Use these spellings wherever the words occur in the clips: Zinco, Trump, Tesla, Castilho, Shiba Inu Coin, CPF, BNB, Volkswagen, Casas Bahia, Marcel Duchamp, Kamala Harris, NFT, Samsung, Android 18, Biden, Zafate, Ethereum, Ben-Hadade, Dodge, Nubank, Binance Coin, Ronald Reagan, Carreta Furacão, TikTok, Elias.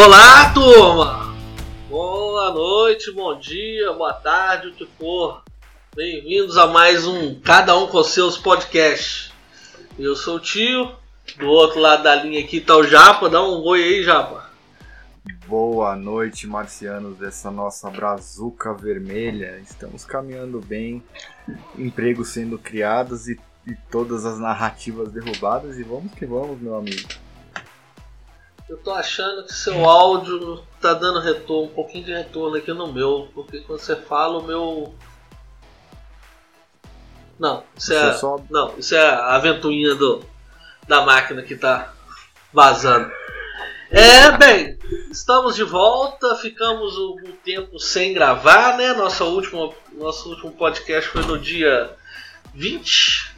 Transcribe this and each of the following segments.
Olá, turma! Boa noite, bom dia, boa tarde, o que for. Bem-vindos a mais um Cada Um Com Seus Podcast. Eu sou o Tio, do outro lado da linha aqui tá o Japa, dá um oi aí, Japa. Boa noite, marcianos dessa nossa brazuca vermelha. Estamos caminhando bem, empregos sendo criados e todas as narrativas derrubadas, e vamos que vamos, meu amigo. Eu tô achando que seu áudio tá dando retorno, um pouquinho de retorno aqui no meu, porque quando você fala o meu... Não, isso é a ventoinha da máquina que tá vazando. Bem, estamos de volta, ficamos um tempo sem gravar, né? Nosso último podcast foi no dia 20,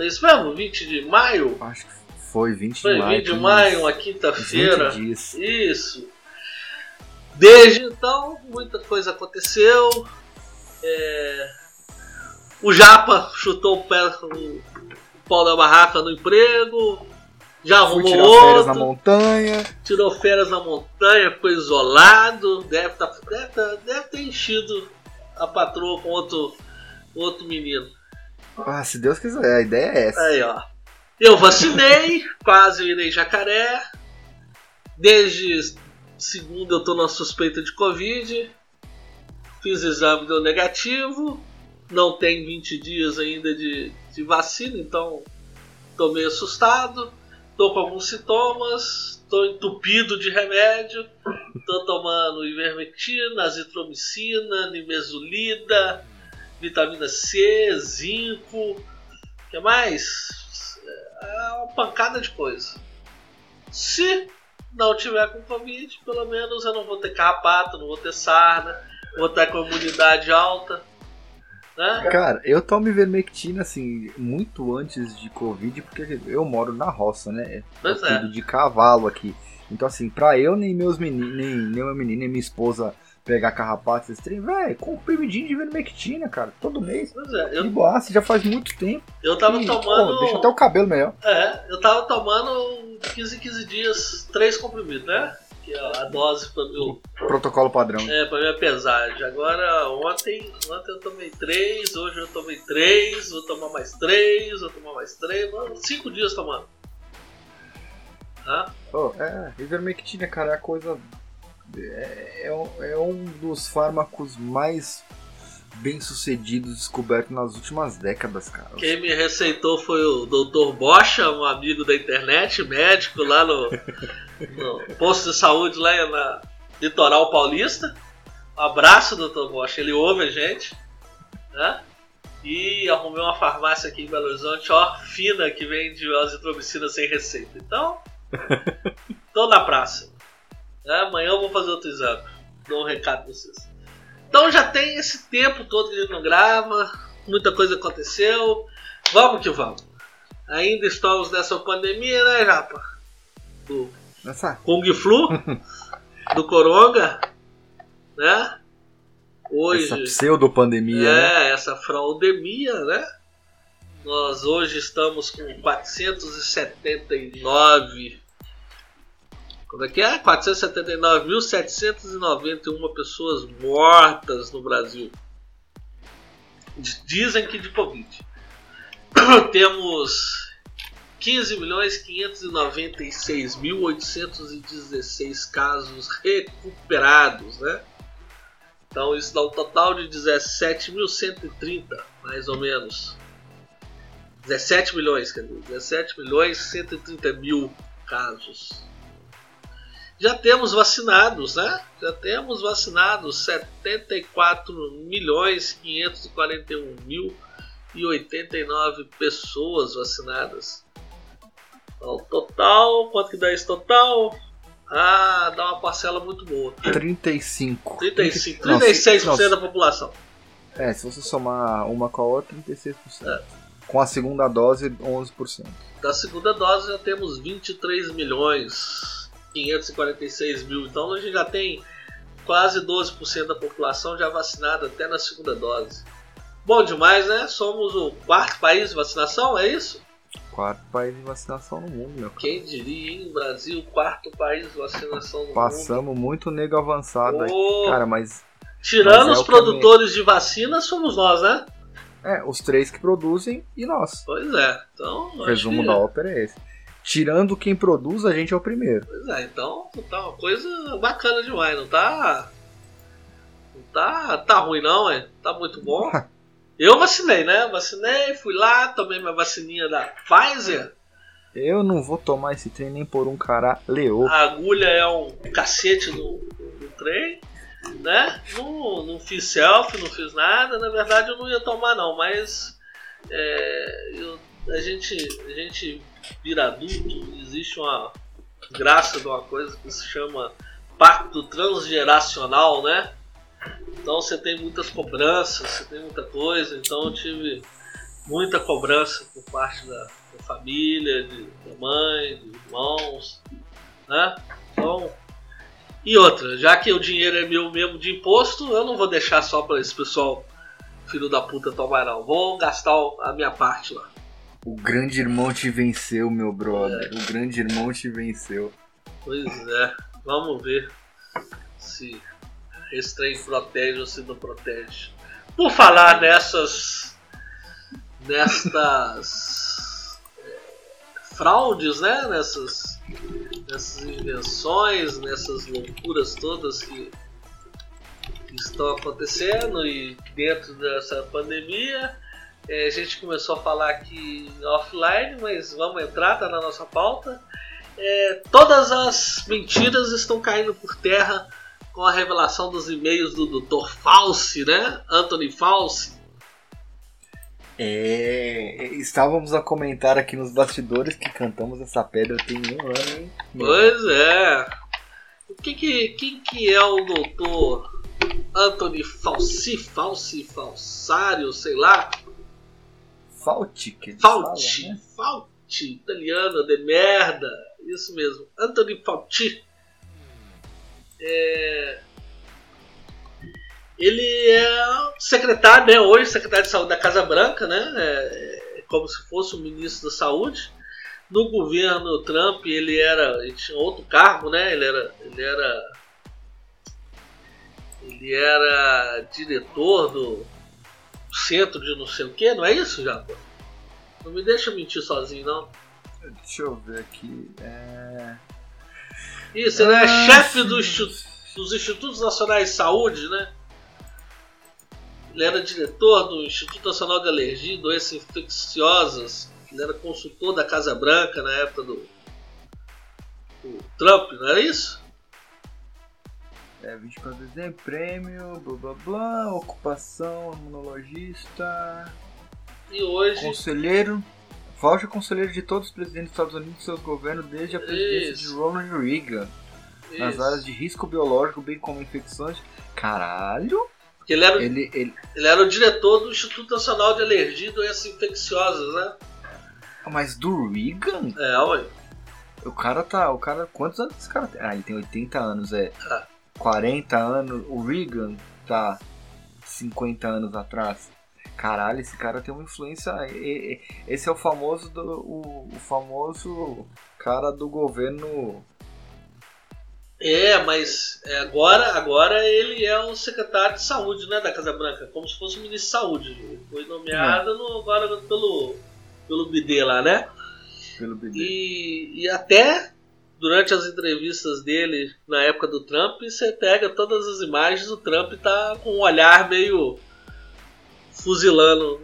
é isso mesmo? 20 de maio? Acho que foi 20 de maio, uma quinta-feira. Isso. Desde então, muita coisa aconteceu. O Japa chutou o pau da barraca no emprego. Já arrumou outro. Tirou férias na montanha, ficou isolado. Deve ter enchido a patroa com outro menino. Ah, se Deus quiser, a ideia é essa. Aí, ó. Eu vacinei, quase virei jacaré. Desde segunda eu estou na suspeita de Covid. Fiz exame, deu negativo. Não tem 20 dias ainda de vacina, então estou meio assustado. Estou com alguns sintomas, estou entupido de remédio. Estou tomando Ivermectina, Azitromicina, Nimesulida, vitamina C, zinco. O que mais? É uma pancada de coisa. Se não tiver com Covid, pelo menos eu não vou ter carrapato, não vou ter sarna, vou estar com a imunidade alta, né? Cara, eu tomo Ivermectina assim, muito antes de Covid, porque eu moro na roça, né? Pois eu cuido de cavalo aqui. Então assim, pra eu nem meu menino, nem minha esposa pegar carrapato, esses trem, velho, comprimidinho de Ivermectina, cara, todo mês. Pois é, eu... Boassa, já faz muito tempo. Eu tava tomando... Pô, deixa até o cabelo melhor. Eu tava tomando 15 em 15 dias, 3 comprimidos, né? Que é a dose pra meu... Protocolo padrão. Pra minha pesagem. Agora, ontem eu tomei 3, hoje eu tomei 3, vou tomar mais 3, 5 dias tomando. Tá? Ivermectina, cara, é a coisa... É um dos fármacos mais bem sucedidos descobertos nas últimas décadas, cara. Quem me receitou foi o Dr. Bocha, um amigo da internet, médico lá no posto de saúde, lá na Litoral Paulista. Um abraço, Dr. Bocha, ele ouve a gente, né? E arrumei uma farmácia aqui em Belo Horizonte, ó, fina, que vende azitromicina sem receita. Então, tô na praça. Amanhã eu vou fazer outro exame. Dou um recado pra vocês. Então já tem esse tempo todo que a gente não grava. Muita coisa aconteceu. Vamos que vamos. Ainda estamos nessa pandemia, né, Japa? Do Kung Flu. Do Coronga. Né? Hoje, essa pseudo-pandemia. Né? Essa fraudemia, né? Nós hoje estamos com 479... Como é que é? 479.791 pessoas mortas no Brasil. Dizem que de Covid. Temos 15.596.816 casos recuperados, né? Então isso dá um total de 17.130, mais ou menos. 17 milhões, quer dizer, 17.130.000 casos. Já temos vacinados, né? 74.541.089 pessoas vacinadas. Então, total, quanto que dá esse total? Ah, dá uma parcela muito boa. 36% nossa, da população. Se você somar uma com a outra, 36%. Com a segunda dose, 11%. Da segunda dose já temos 23.546.000, então a gente já tem quase 12% da população já vacinada até na segunda dose. Bom demais, né? Somos o quarto país de vacinação, é isso? Quarto país de vacinação no mundo, meu cara. Quem diria, hein? Brasil, quarto país de vacinação no mundo. Passamos muito nego avançado aí. Cara, mas... Tirando os produtores de vacina, somos nós, né? É, os três que produzem e nós. Pois é. Então, o resumo da ópera é esse. Tirando quem produz, a gente é o primeiro. Pois é, então tá uma coisa bacana demais, não tá... Não tá, tá ruim não, é? Tá muito bom. Eu vacinei, né? Vacinei, fui lá, tomei minha vacininha da Pfizer. Eu não vou tomar esse trem nem por um caralho. A agulha é um cacete do trem. Né? Não fiz selfie, não fiz nada. Na verdade eu não ia tomar não, mas a gente vira adulto. Existe uma graça de uma coisa que se chama pacto transgeracional, né? Então você tem muitas cobranças, você tem muita coisa. Então eu tive muita cobrança por parte da família, da mãe, dos irmãos, né? Então... E outra, já que o dinheiro é meu mesmo de imposto, eu não vou deixar só pra esse pessoal filho da puta tomar não. Vou gastar a minha parte lá. O grande irmão te venceu, meu brother. É. O grande irmão te venceu. Pois é. Vamos ver se esse trem protege ou se não protege. Por falar nestas fraudes, né? Nessas invenções, nessas loucuras todas que estão acontecendo e dentro dessa pandemia, a gente começou a falar aqui offline, mas vamos entrar, tá na nossa pauta. Todas as mentiras estão caindo por terra com a revelação dos e-mails do Dr. Fauci, né? Anthony Fauci. Estávamos a comentar aqui nos bastidores que cantamos essa pedra tem um ano, hein? Pois é. Quem que é o doutor Anthony Falsário, sei lá? Fauci, italiana de merda. Isso mesmo, Anthony Fauci. Ele é secretário, né, hoje secretário de saúde da Casa Branca, né, como se fosse o ministro da saúde. No governo Trump ele tinha outro cargo, né, ele era diretor do centro de não sei o que, não é isso, Japa? Não me deixa mentir sozinho, não. Deixa eu ver aqui, Isso, ele é chefe dos Institutos Nacionais de Saúde, né? Ele era diretor do Instituto Nacional de Alergia e Doenças Infecciosas. Ele era consultor da Casa Branca na época do Trump, não era isso? 24 de dezembro, prêmio, blá blá blá, ocupação, imunologista. E hoje... Conselheiro, Fauci é conselheiro de todos os presidentes dos Estados Unidos e seus governos desde a presidência de Ronald Reagan. Nas áreas de risco biológico, bem como infecções. Caralho! Ele era o diretor do Instituto Nacional de Alergia e Doenças Infecciosas, né? Mas do Reagan? Ué. O cara, quantos anos esse cara tem? Ele tem 80 anos, 40 anos. O Reagan tá 50 anos atrás. Caralho, esse cara tem uma influência. Esse é o famoso o famoso cara do governo. Mas agora ele é o secretário de saúde, né, da Casa Branca, como se fosse o ministro de saúde. Ele foi nomeado agora pelo BD lá, né? Pelo BD. E até durante as entrevistas dele na época do Trump, você pega todas as imagens, o Trump tá com um olhar meio fuzilando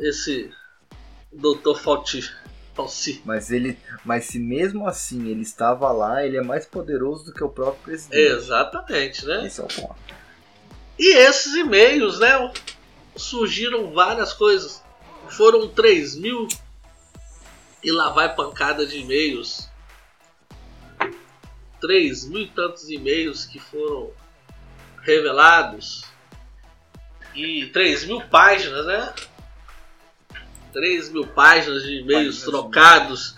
esse Dr. Fauci. Mas se mesmo assim ele estava lá, ele é mais poderoso do que o próprio presidente. Exatamente, né? Esse é o ponto. E esses e-mails, né? Surgiram várias coisas. Foram 3.000 e lá vai pancada de e-mails. 3.000 e tantos e-mails que foram revelados. E 3.000 páginas, né? 3.000 páginas de e-mails trocados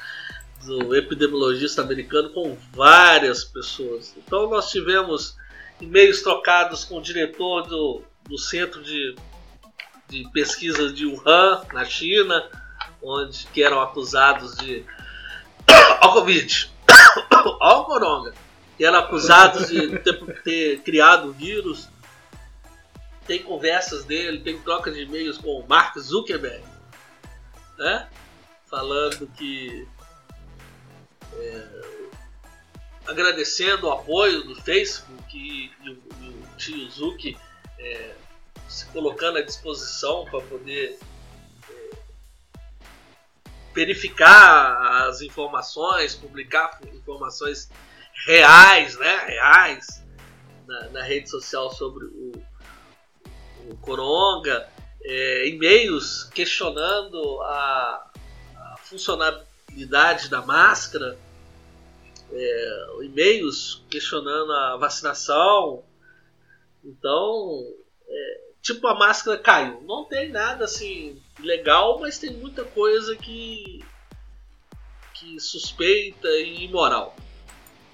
do epidemiologista americano com várias pessoas. Então nós tivemos e-mails trocados com o diretor do centro de pesquisa de Wuhan, na China, onde que eram acusados de ao Covid, ao coronga, que eram acusados de ter criado o vírus. Tem conversas dele, tem troca de e-mails com o Mark Zuckerberg, né? Falando que agradecendo o apoio do Facebook e o tio Zuck se colocando à disposição para poder verificar as informações, publicar informações reais, né? Reais na rede social sobre o coronga, e-mails questionando a funcionalidade da máscara, e-mails questionando a vacinação. Então, tipo, a máscara caiu. Não tem nada assim legal, mas tem muita coisa que suspeita e imoral,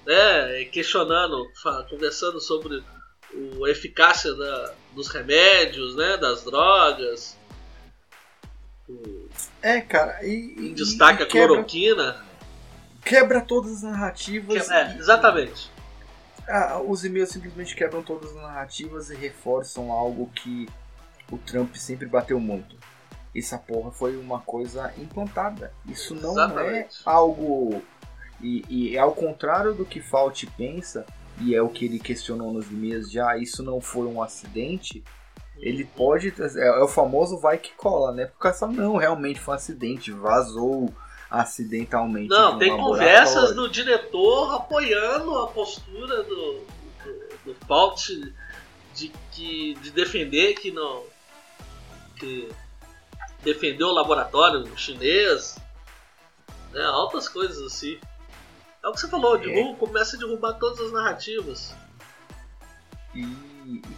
né? Questionando, conversando sobre a eficácia dos remédios, né? Das drogas. Cara, em destaque a cloroquina. Quebra todas as narrativas. Exatamente. Os e-mails simplesmente quebram todas as narrativas e reforçam algo que o Trump sempre bateu muito. Essa porra foi uma coisa implantada. Isso não é algo... E ao contrário do que Fauci pensa, e é o que ele questionou nos e-mails já, isso não foi um acidente, ele pode... É o famoso vai que cola, né? Porque essa não, realmente foi um acidente, vazou... acidentalmente. Não, tem conversas do diretor apoiando a postura do Fauci de defender que não... que defendeu o laboratório chinês, né? Altas coisas assim. É o que você falou, começa a derrubar todas as narrativas. E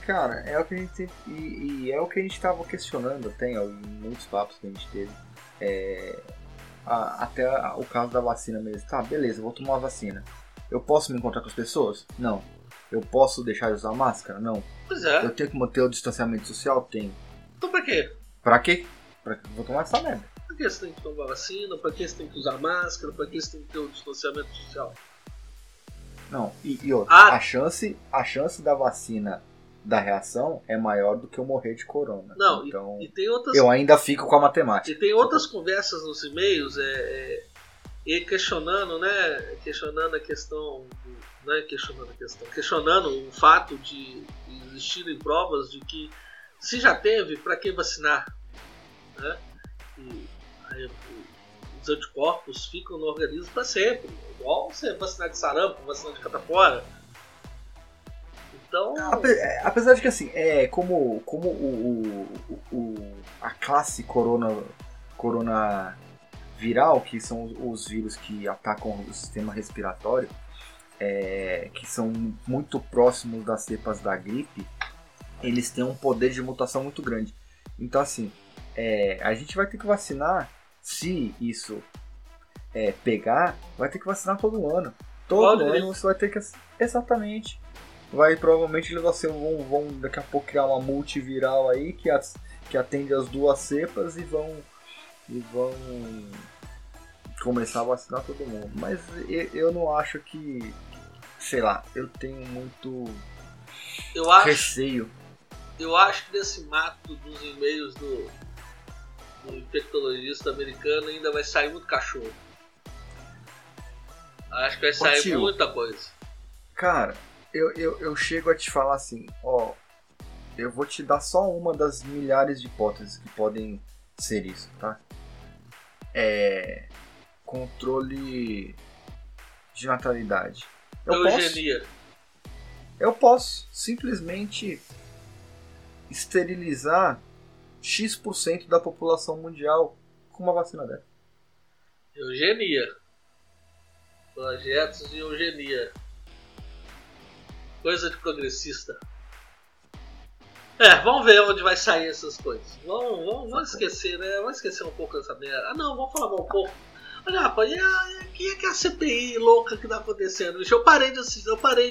cara, é o que a gente... E é o que a gente estava questionando, tem muitos papos que a gente teve. Até o caso da vacina mesmo. Tá, beleza, eu vou tomar a vacina. Eu posso me encontrar com as pessoas? Não. Eu posso deixar de usar máscara? Não. Pois é. Eu tenho que manter o distanciamento social? Tenho. Então pra quê? Pra quê? Pra que eu vou tomar essa merda? Pra que você tem que tomar vacina? Pra que você tem que usar máscara? Pra que você tem que ter o distanciamento social? Não, e outra, a chance da vacina da reação é maior do que eu morrer de corona. Não, então, e tem outras... Eu ainda fico com a matemática. E tem outras conversas nos e-mails questionando, né? Questionando o fato de existirem provas de que se já teve, para que vacinar? Né? Os anticorpos ficam no organismo para sempre. Igual você vacinar de sarampo, vacinar de catapora. Então... Apesar de que assim, como a classe corona viral, que são os vírus que atacam o sistema respiratório, que são muito próximos das cepas da gripe, eles têm um poder de mutação muito grande. Então assim, a gente vai ter que vacinar, se isso pegar, vai ter que vacinar todo ano. Todo ano você vai ter que... Exatamente. Provavelmente eles vão daqui a pouco criar uma multiviral aí que atende as duas cepas e vão começar a vacinar todo mundo. Mas eu não acho que, sei lá, eu tenho muito receio. Eu acho que desse mato dos e-mails do infectologista americano ainda vai sair muito cachorro. Acho que vai sair muita coisa. Cara... Eu chego a te falar assim, ó, eu vou te dar só uma das milhares de hipóteses que podem ser isso, tá? Controle de natalidade. Eu posso simplesmente esterilizar X% da população mundial com uma vacina dessa. Eugenia. Projetos de eugenia. Coisa de progressista. Vamos ver onde vai sair essas coisas. Vamos esquecer, né? Vamos esquecer um pouco dessa merda. Vamos falar um pouco. Olha, rapaz, que é a CPI louca que tá acontecendo? Eu parei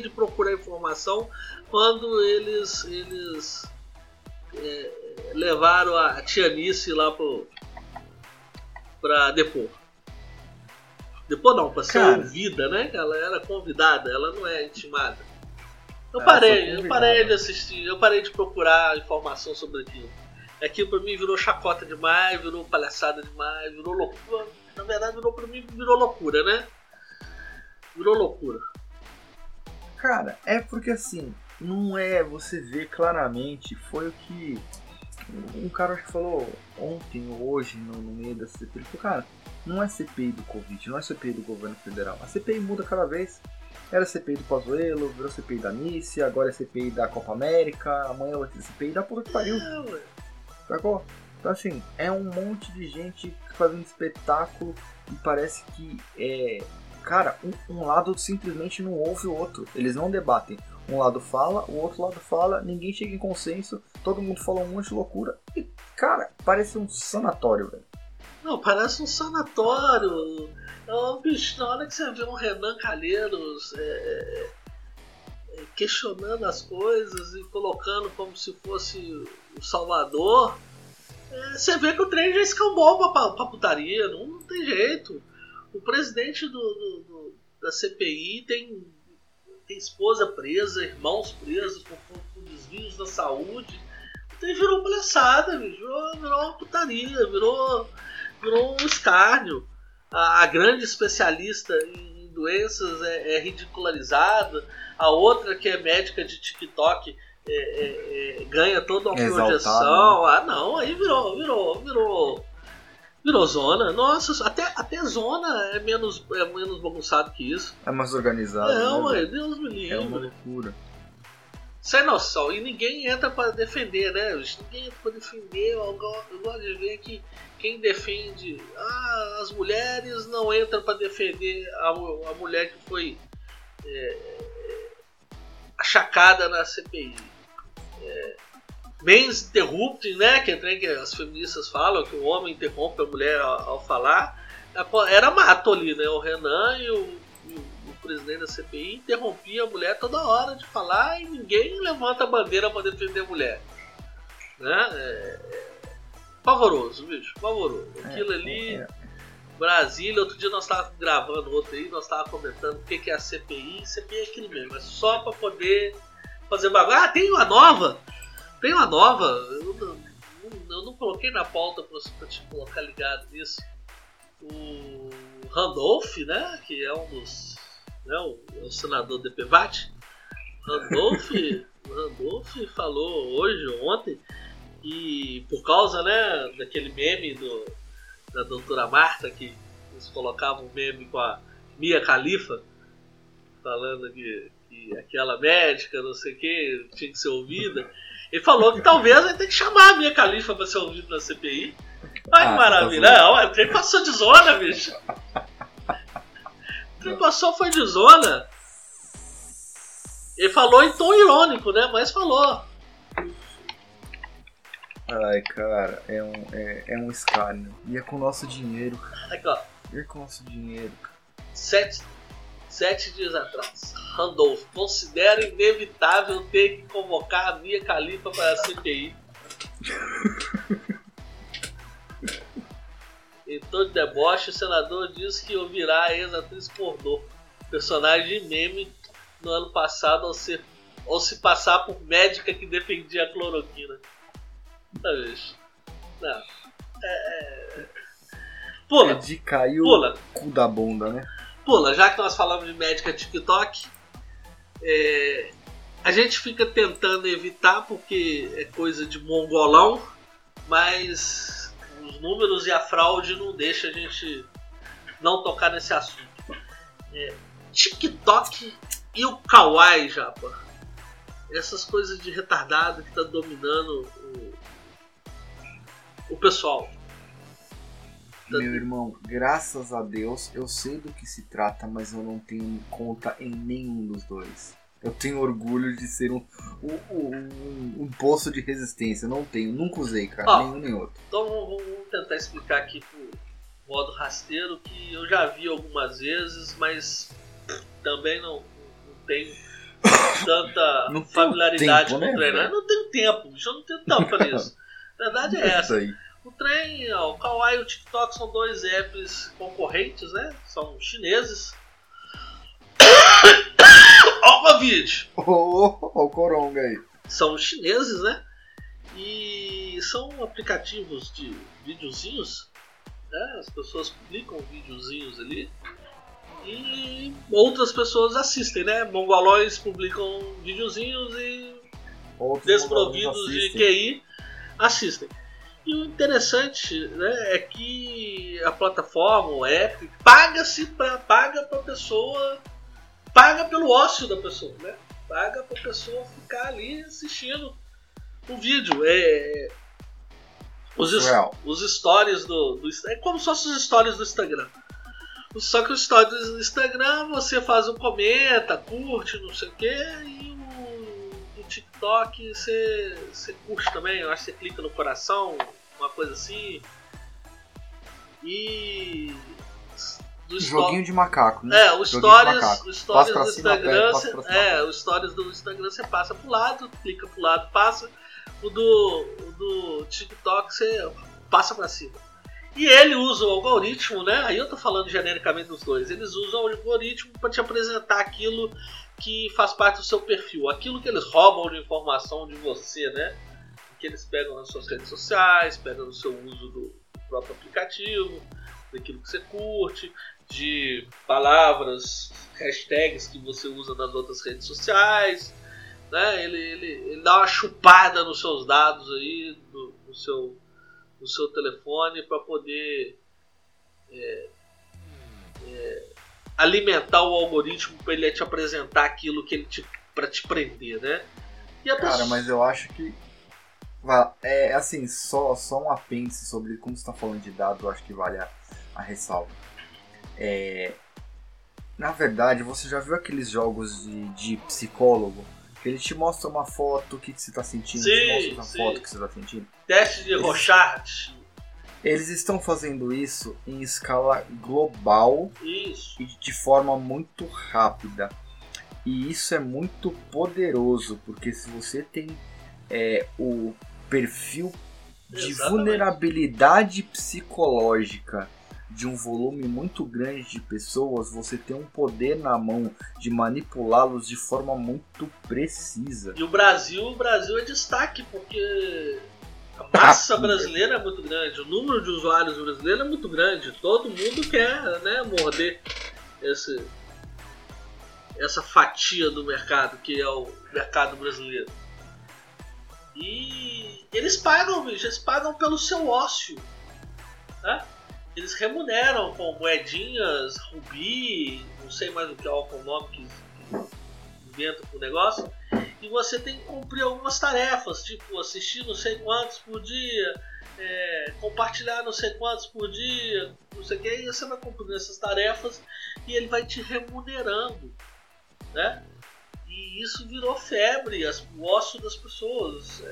de procurar informação quando eles levaram a Tianice lá pro pra depor. Depor não, pra ser ouvida, né? Ela era convidada, ela não é intimada. Eu parei de assistir, eu parei de procurar informação sobre aquilo. Aquilo pra mim virou chacota demais, virou palhaçada demais, virou loucura. Na verdade, pra mim virou loucura, né? Virou loucura. Cara, é porque assim, não é, você vê claramente, foi o que um cara acho que falou ontem ou hoje no meio da CPI, falou, cara, não é CPI do Covid, não é CPI do governo federal, a CPI muda cada vez, era CPI do Pazuello, virou CPI da Nícia, agora é CPI da Copa América, amanhã vai ter CPI da puta que pariu, sacou? Então assim, é um monte de gente fazendo espetáculo e parece que, cara, um lado simplesmente não ouve o outro, eles não debatem. Um lado fala, o outro lado fala, ninguém chega em consenso, todo mundo fala um monte de loucura. E, cara, parece um sanatório, velho. Não, parece um sanatório. Bicho, na hora que você vê um Renan Calheiros questionando as coisas e colocando como se fosse o Salvador, você vê que o trem já escambou pra putaria, não tem jeito. O presidente da CPI tem esposa presa, irmãos presos por desvios da saúde. Então virou palhaçada, virou uma putaria, virou um escárnio. A grande especialista em doenças é ridicularizada, a outra que é médica de TikTok ganha toda uma projeção. Ah não, aí virou zona. Nossa, até zona é menos bagunçado que isso. É mais organizado. Não, né? Deus me livre. É uma loucura. Sem noção. E ninguém entra pra defender, né? Ninguém entra pra defender. Eu gosto de ver que quem defende... Ah, as mulheres não entram pra defender a mulher que foi achacada na CPI. Mens interrupting, né? Que as feministas falam que o homem interrompe a mulher ao falar. Era mato ali, né? O Renan e o presidente da CPI interrompiam a mulher toda hora de falar e ninguém levanta a bandeira para defender a mulher. Né? Pavoroso, bicho, pavoroso. Aquilo ali, Brasília, outro dia nós estávamos gravando outro aí, nós estávamos comentando o que é a CPI. CPI é aquilo mesmo, é só para poder fazer bagulho. Ah, tem uma nova! Eu não coloquei na pauta pra te colocar ligado nisso. O Randolph, né? Que é um dos. Né, o senador do DPVAT. Randolph falou hoje, ontem, que por causa, né, daquele meme da doutora Marta, que eles colocavam um meme com a Mia Khalifa, falando que aquela médica, não sei o que, tinha que ser ouvida. Ele falou que talvez vai ter que chamar a Mia Khalifa pra ser ouvido na CPI. Ai, que maravilha. Tá, o trem passou de zona, bicho. O trem passou, foi de zona. Ele falou em tom irônico, né? Mas falou. Ai, cara, é um escárnio. E é com o nosso dinheiro, cara. Aqui, ó. E com o nosso dinheiro, cara. 7 dias atrás, Randolph considera inevitável ter que convocar a Mia Khalifa para a CPI. Em todo deboche, o senador diz que ouvirá a ex-atriz pornô, personagem de meme, no ano passado ao se passar por médica que defendia a cloroquina. Não. Pula. É de cair o cu da bunda, né? Pula, já que nós falamos de médica TikTok, a gente fica tentando evitar porque é coisa de mongolão, mas os números e a fraude não deixa a gente não tocar nesse assunto. TikTok e o Kawaii, Japa. Essas coisas de retardado que tá dominando o pessoal. Meu irmão, graças a Deus, eu sei do que se trata, mas eu não tenho conta em nenhum dos dois. Eu tenho orgulho de ser um poço de resistência, não tenho, nunca usei, cara, nenhum nem outro. Então vamos tentar explicar aqui pro modo rasteiro, que eu já vi algumas vezes, mas também não tenho tanta não familiaridade com o treino. Não tenho tempo, eu não tenho tempo pra isso. A verdade é essa. O trem, ó, o Kawaii e o TikTok são dois apps concorrentes, né? São chineses. Ó o Covid! Ó o coronga aí. São chineses, né? E são aplicativos de videozinhos, né? As pessoas publicam videozinhos ali e outras pessoas assistem, né? Mongolões publicam videozinhos e outros desprovidos de QI assistem. E o interessante, né, é que a plataforma, o app, paga para a pessoa, paga pelo ócio da pessoa, né? Paga para a pessoa ficar ali assistindo o vídeo. Os stories do Instagram. É como se fossem os stories do Instagram. Só que os stories do Instagram você faz um comenta, curte, não sei o que, e o TikTok você curte também, eu acho que você clica no coração, uma coisa assim. E joguinho de macaco, né? É, os stories do Instagram, os stories do Instagram você passa pro lado, clica pro lado, passa. O do TikTok você passa pra cima. E ele usa o algoritmo, né? Aí eu tô falando genericamente dos dois. Eles usam o algoritmo pra te apresentar aquilo que faz parte do seu perfil. Aquilo que eles roubam de informação de você, né? Que eles pegam nas suas redes sociais, pegam no seu uso do próprio aplicativo, daquilo que você curte, de palavras, hashtags que você usa nas outras redes sociais, né? Ele dá uma chupada nos seus dados aí, no seu telefone, para poder alimentar o algoritmo para ele te apresentar aquilo que ele para te prender, né? E a pessoa... Cara, mas eu acho que é assim, só um apêndice sobre como você está falando de dados, eu acho que vale a ressalva. Na verdade, você já viu aqueles jogos de psicólogo? Que ele te mostra uma foto, o que você está sentindo, foto que você está sentindo. Teste de Rorschach. Eles estão fazendo isso em escala global e de forma muito rápida. E isso é muito poderoso, porque se você tem o perfil de vulnerabilidade psicológica de um volume muito grande de pessoas, você tem um poder na mão de manipulá-los de forma muito precisa. E o Brasil é destaque, porque a massa brasileira é muito grande, o número de usuários brasileiros é muito grande, todo mundo quer, né, morder essa fatia do mercado, que é o mercado brasileiro. E eles pagam, bicho, eles pagam pelo seu ócio, né? Eles remuneram com moedinhas, rubi, não sei mais o que é o nome que inventa pro negócio. E você tem que cumprir algumas tarefas, tipo assistir não sei quantos por dia, compartilhar não sei quantos por dia, não sei o que. E você vai cumprindo essas tarefas e ele vai te remunerando, né? E isso virou febre, o ócio das pessoas.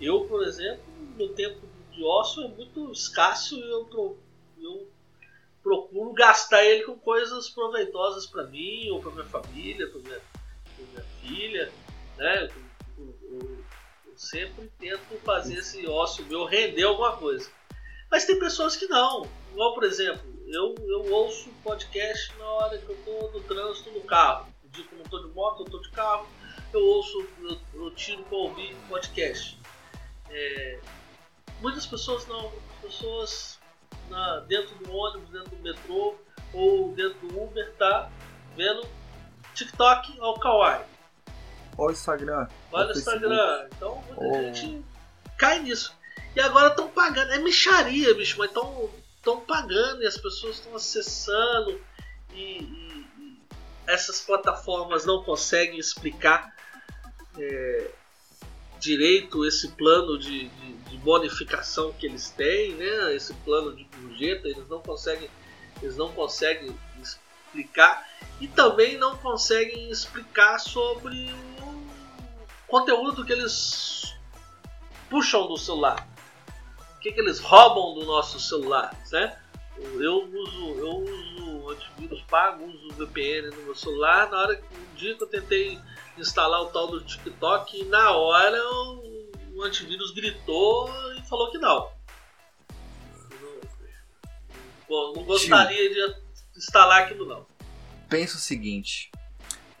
Eu, por exemplo, no tempo de ócio é muito escasso e eu procuro gastar ele com coisas proveitosas para mim, ou para minha família, para minha filha, né? Eu sempre tento fazer esse ócio meu render alguma coisa. Mas tem pessoas que não. Igual, por exemplo, eu ouço podcast na hora que eu estou no trânsito no carro. Digo, não estou de moto, eu estou de carro, eu tiro para ouvir podcast. Muitas pessoas não, muitas pessoas dentro do ônibus, dentro do metrô ou dentro do Uber tá vendo TikTok ou Kawaii. Olha o Instagram. Olha o Instagram. Facebook. Então muita gente cai nisso. E agora estão pagando, é mixaria, bicho, mas estão pagando e as pessoas estão acessando e essas plataformas não conseguem explicar direito esse plano de bonificação que eles têm, né? Esse plano de gorjeta, eles não conseguem explicar e também não conseguem explicar sobre o conteúdo que eles puxam do celular, o que eles roubam do nosso celular, né? Eu uso antivírus pago, uso VPN no meu celular. Na hora que um dia que eu tentei instalar o tal do TikTok, e na hora o antivírus gritou e falou que não. Bom, não gostaria de instalar aquilo não. Pensa o seguinte,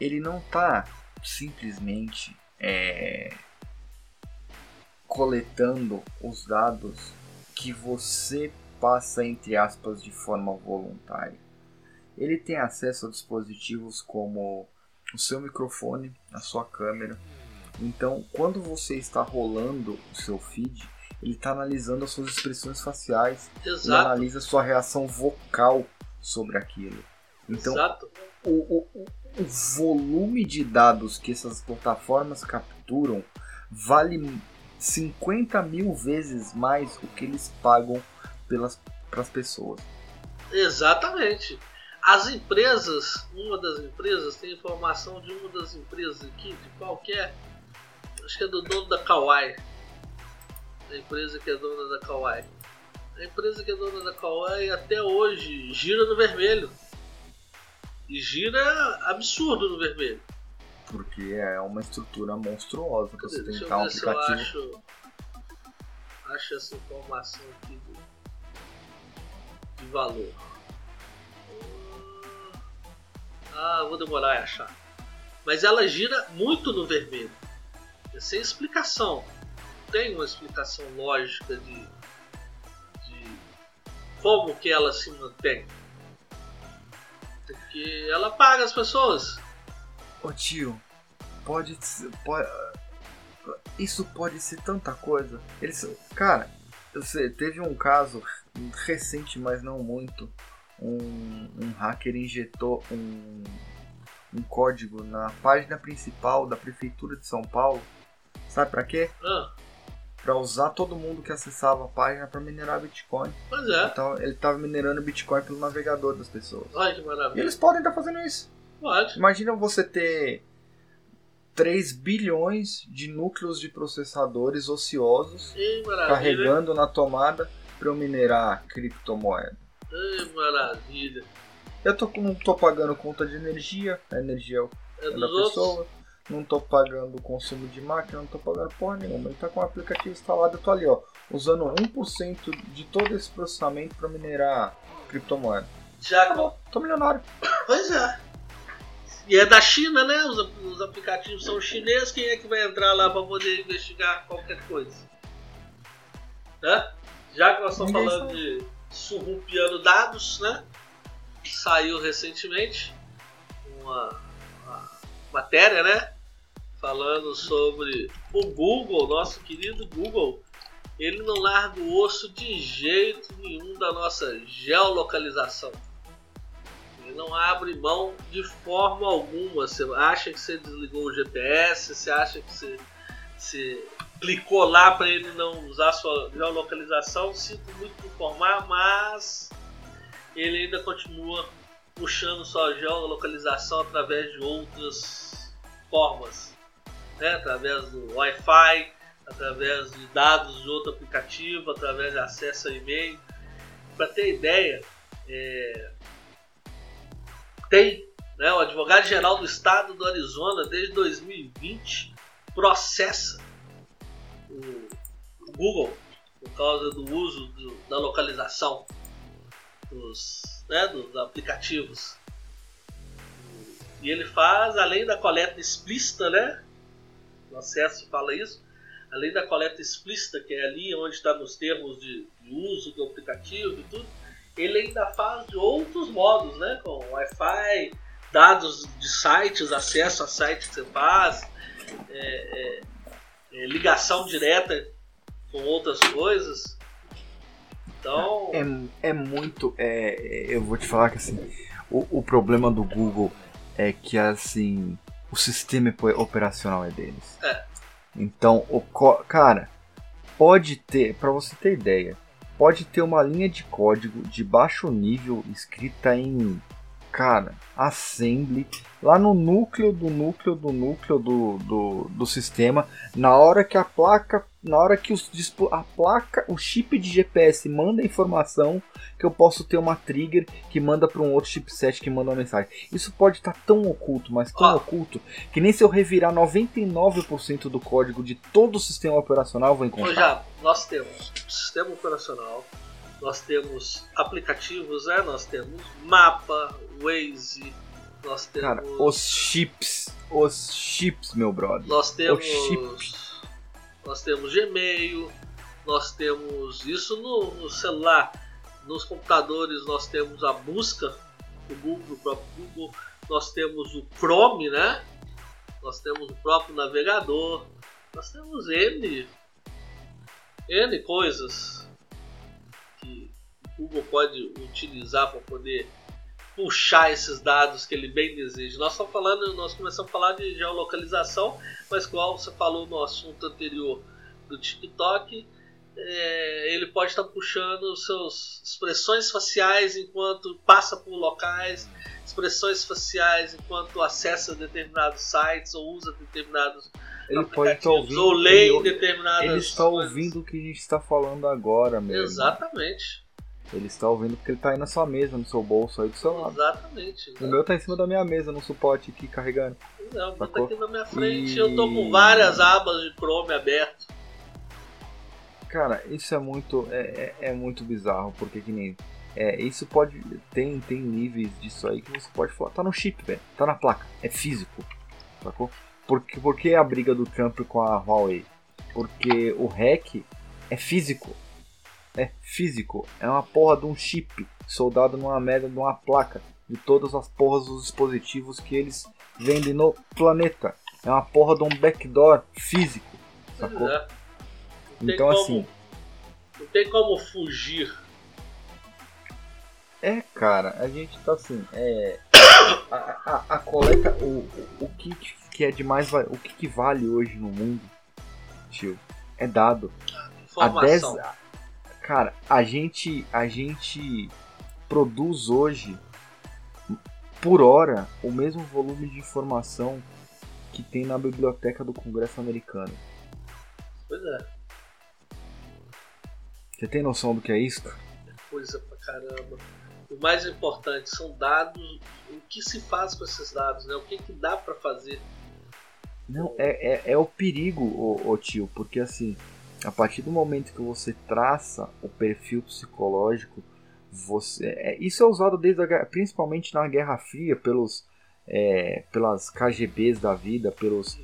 ele não está simplesmente coletando os dados que você passa, entre aspas, de forma voluntária. Ele tem acesso a dispositivos como o seu microfone, a sua câmera. Então, quando você está rolando o seu feed, ele está analisando as suas expressões faciais. Exato. E analisa a sua reação vocal sobre aquilo. Então, o volume de dados que essas plataformas capturam vale 50 mil vezes mais o que eles pagam para as pessoas. Exatamente. As empresas, uma das empresas, tem informação de uma das empresas aqui, de qualquer, acho que é do dono da Kawai, a empresa que é dona da Kawai. A empresa que é dona da Kawai até hoje gira no vermelho. E gira absurdo no vermelho. Porque é uma estrutura monstruosa para você tentar um aplicativo. Acho essa informação aqui de valor. Vou demorar a achar. Mas ela gira muito no vermelho. É sem explicação. Não tem uma explicação lógica de como que ela se mantém. Porque ela paga as pessoas. Ô tio, pode isso pode ser tanta coisa. Cara, teve um caso recente, mas não muito. Um hacker injetou um código na página principal da Prefeitura de São Paulo. Sabe pra quê? Pra usar todo mundo que acessava a página pra minerar Bitcoin. Pois é. Então, ele tava minerando Bitcoin pelo navegador das pessoas. Olha que maravilha. E eles podem estar fazendo isso. Pode. Imagina você ter 3 bilhões de núcleos de processadores ociosos carregando na tomada pra eu minerar criptomoeda. Ai, maravilha. Eu não tô pagando conta de energia, a energia é da pessoa, não tô pagando o consumo de máquina, não tô pagando porra nenhuma. Ele tá com o aplicativo instalado, eu tô ali, ó, usando 1% de todo esse processamento pra minerar criptomoeda. Já acabou, tô milionário. Pois é. E é da China, né? Os aplicativos são chineses, quem é que vai entrar lá pra poder investigar qualquer coisa? Né? Já que nós estamos falando de surrupiando dados, né? Saiu recentemente uma matéria, né? Falando sobre o Google, nosso querido Google. Ele não larga o osso de jeito nenhum da nossa geolocalização. Ele não abre mão de forma alguma. Você acha que você desligou o GPS? Você acha que você clicou lá para ele não usar sua geolocalização? Sinto muito informar, mas ele ainda continua puxando sua geolocalização através de outras formas, né? Através do Wi-Fi, através de dados de outro aplicativo, através de acesso a e-mail. Para ter ideia, tem, né, o advogado-geral do estado do Arizona desde 2020 processa o Google por causa do uso da localização dos aplicativos. E ele faz, além da coleta explícita, né? O processo fala isso. Além da coleta explícita, que é ali onde está nos termos de uso do aplicativo e tudo, ele ainda faz de outros modos, né? Com Wi-Fi, dados de sites, acesso a sites que você faz, ligação direta com outras coisas. Então é muito, eu vou te falar que assim, o problema do Google é que assim, o sistema operacional é deles. Então, cara, pode ter, pra você ter ideia, pode ter uma linha de código de baixo nível escrita em, cara, assembly, lá no núcleo do sistema, na hora que o chip de GPS manda a informação, que eu posso ter uma trigger que manda para um outro chipset que manda uma mensagem. Isso pode estar tão oculto, mas tão oculto, que nem se eu revirar 99% do código de todo o sistema operacional, eu vou encontrar. Nós temos um sistema operacional nós temos aplicativos, né? Nós temos Mapa, Waze, nós temos... Cara, os chips, meu brother. Nós temos... Nós temos Gmail, nós temos isso no celular, nos computadores nós temos a busca do Google, o próprio Google, nós temos o Chrome, né? Nós temos o próprio navegador, nós temos N coisas que o Google pode utilizar para poder puxar esses dados que ele bem deseja. Nós começamos a falar de geolocalização, mas como você falou no assunto anterior do TikTok, ele pode estar puxando suas expressões faciais enquanto passa por locais, expressões faciais enquanto acessa determinados sites ou usa determinados ou lê em determinadas coisas. Ele está ouvindo o que a gente está falando agora mesmo. Exatamente. Ele está ouvindo porque ele está aí na sua mesa, no seu bolso aí do seu lado. Exatamente. O meu está em cima da minha mesa, no suporte aqui carregando. Não, o meu está aqui na minha frente. Eu estou com várias abas de Chrome aberto. Cara, isso é muito, é muito bizarro, porque que nem... isso pode... Tem níveis disso aí que você pode falar, tá no chip, velho, tá na placa, é físico, sacou? Por que a briga do Trump com a Huawei? Porque o hack é físico. É físico, é uma porra de um chip soldado numa merda de uma placa de todas as porras dos dispositivos que eles vendem no planeta. É uma porra de um backdoor físico, sacou? É. Então assim, não tem como fugir. É, cara, a gente tá assim, a coleta, o que é demais, o que vale hoje no mundo, tio, é dado. Informação. Cara, a gente produz hoje, por hora, o mesmo volume de informação que tem na biblioteca do Congresso americano. Pois é. Você tem noção do que é isso? É coisa pra caramba. O mais importante são dados, o que se faz com esses dados, né? O que dá pra fazer? Não, é o perigo, ô tio, porque assim... A partir do momento que você traça o perfil psicológico, isso é usado principalmente na Guerra Fria pelas KGBs da vida, pelas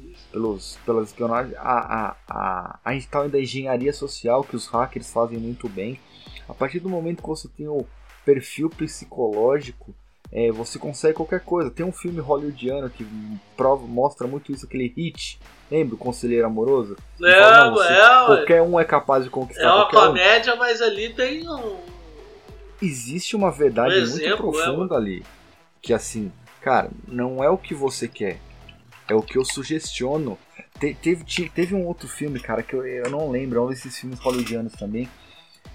espionagens. A gente está da engenharia social, que os hackers fazem muito bem. A partir do momento que você tem o perfil psicológico, você consegue qualquer coisa. Tem um filme hollywoodiano que mostra muito isso, aquele Hit. Lembra o Conselheiro Amoroso? Qualquer um é capaz de conquistar. É uma comédia, mas ali tem um... Existe uma verdade muito profunda ali. Que assim, cara, não é o que você quer. É o que eu sugestiono. Teve um outro filme, cara, que eu não lembro. É um desses filmes hollywoodianos também.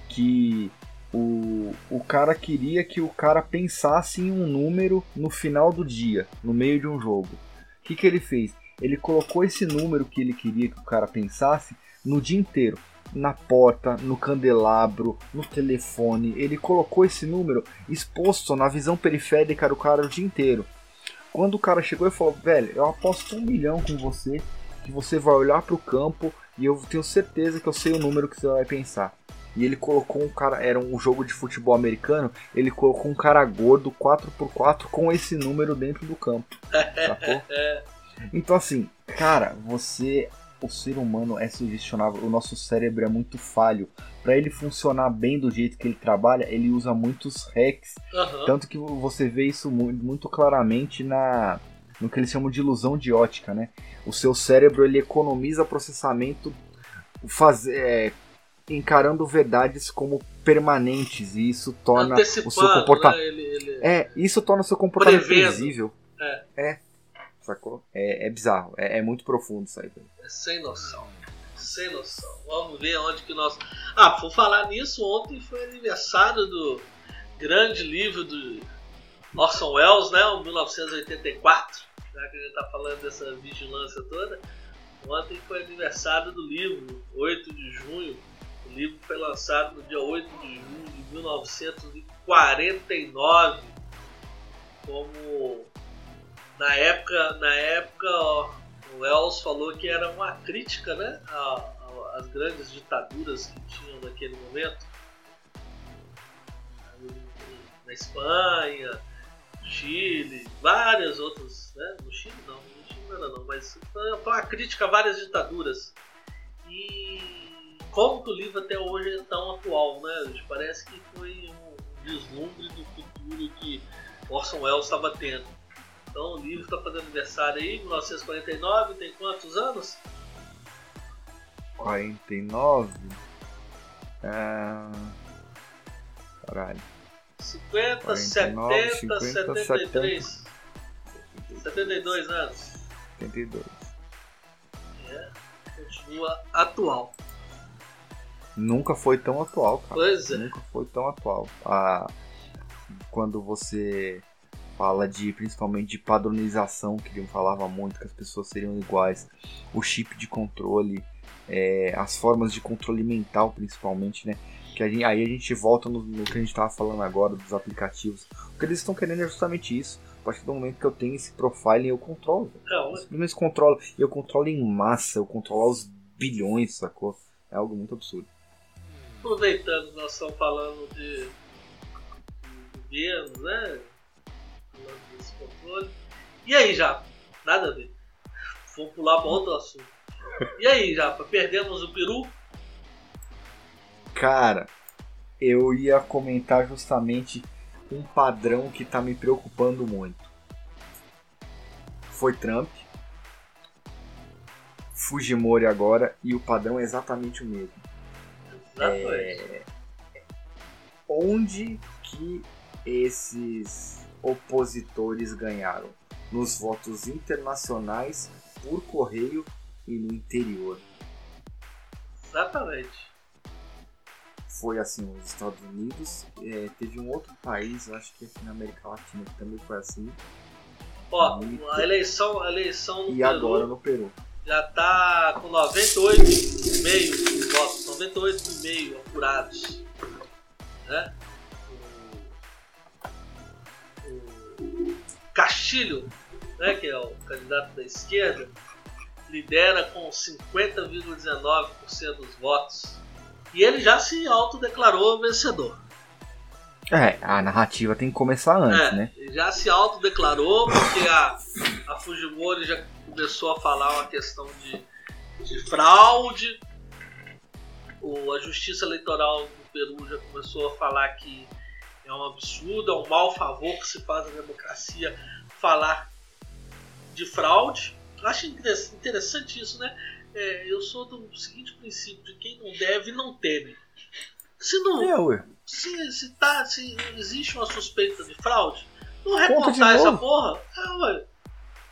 Que... O cara queria que o cara pensasse em um número no final do dia, no meio de um jogo. O que ele fez? Ele colocou esse número que ele queria que o cara pensasse no dia inteiro. Na porta, no candelabro, no telefone. Ele colocou esse número exposto na visão periférica do cara o dia inteiro. Quando o cara chegou e falou: velho, eu aposto R$1 milhão com você, que você vai olhar pro campo e eu tenho certeza que eu sei o número que você vai pensar. E ele colocou um cara, era um jogo de futebol americano, ele colocou um cara gordo 4x4 com esse número dentro do campo, sacou? Então assim, cara, o ser humano é sugestionável, o nosso cérebro é muito falho. Pra ele funcionar bem do jeito que ele trabalha, ele usa muitos hacks, tanto que você vê isso muito claramente no que eles chamam de ilusão de ótica, né? O seu cérebro, ele economiza processamento, encarando verdades como permanentes, e isso torna o seu comportamento, né? Isso torna o seu comportamento previsível. Sacou? É bizarro, é muito profundo isso aí. É sem noção. Vamos ver onde que nós... por falar nisso, ontem foi aniversário do grande livro do Orson Welles, né? O 1984, já que a gente tá falando dessa vigilância toda. Ontem foi aniversário do livro, 8 de junho. O livro foi lançado no dia 8 de junho de 1949, como na época o Welles falou que era uma crítica, né, às grandes ditaduras que tinham naquele momento. na Espanha, Chile, várias outras, né? No Chile não, mas foi uma crítica a várias ditaduras. E como que o livro até hoje é tão atual, né? Hoje parece que foi um vislumbre do futuro que Orson Welles estava tendo. Então o livro está fazendo aniversário aí, 1949, tem quantos anos? 49? Caralho. 50, 49, 70, 50, 73. 72 anos. 72. É, continua atual. Nunca foi tão atual, cara. Pois é. Nunca foi tão atual. Quando você fala de, principalmente de padronização, que ele falava muito, que as pessoas seriam iguais, o chip de controle, as formas de controle mental, principalmente, né? Que aí a gente volta no que a gente estava falando agora dos aplicativos. O que eles estão querendo é justamente isso. A partir do momento que eu tenho esse profiling, eu controlo. Simplesmente controlo. E eu controlo em massa. Eu controlar os bilhões, sacou? É algo muito absurdo. Aproveitando, nós estamos falando de governo, né? Falando desse controle. E aí, Japa? Nada a ver. Vamos pular para outro assunto. E aí, Japa? Perdemos o peru? Cara, eu ia comentar justamente um padrão que tá me preocupando muito. Foi Trump, Fujimori agora, e o padrão é exatamente o mesmo. Exatamente. Onde que esses opositores ganharam? Nos votos internacionais, por correio e no interior. Exatamente. Foi assim, os Estados Unidos, teve um outro país, eu acho que aqui na América Latina, que também foi assim. Ó, a eleição no Peru. E agora no Peru. Já tá com 98,5 votos, 98,5 apurados. Né? O Castilho, né, que é o candidato da esquerda, lidera com 50,19% dos votos. E ele já se autodeclarou vencedor. A narrativa tem que começar antes, né? Ele já se autodeclarou, porque a Fujimori já começou a falar uma questão de fraude. A Justiça Eleitoral do Peru já começou a falar que é um absurdo, é um mau favor que se faz à democracia falar de fraude. Acho interessante isso, né? Eu sou do seguinte princípio, de quem não deve, não teme. Se não. Se existe uma suspeita de fraude, não recontar essa porra.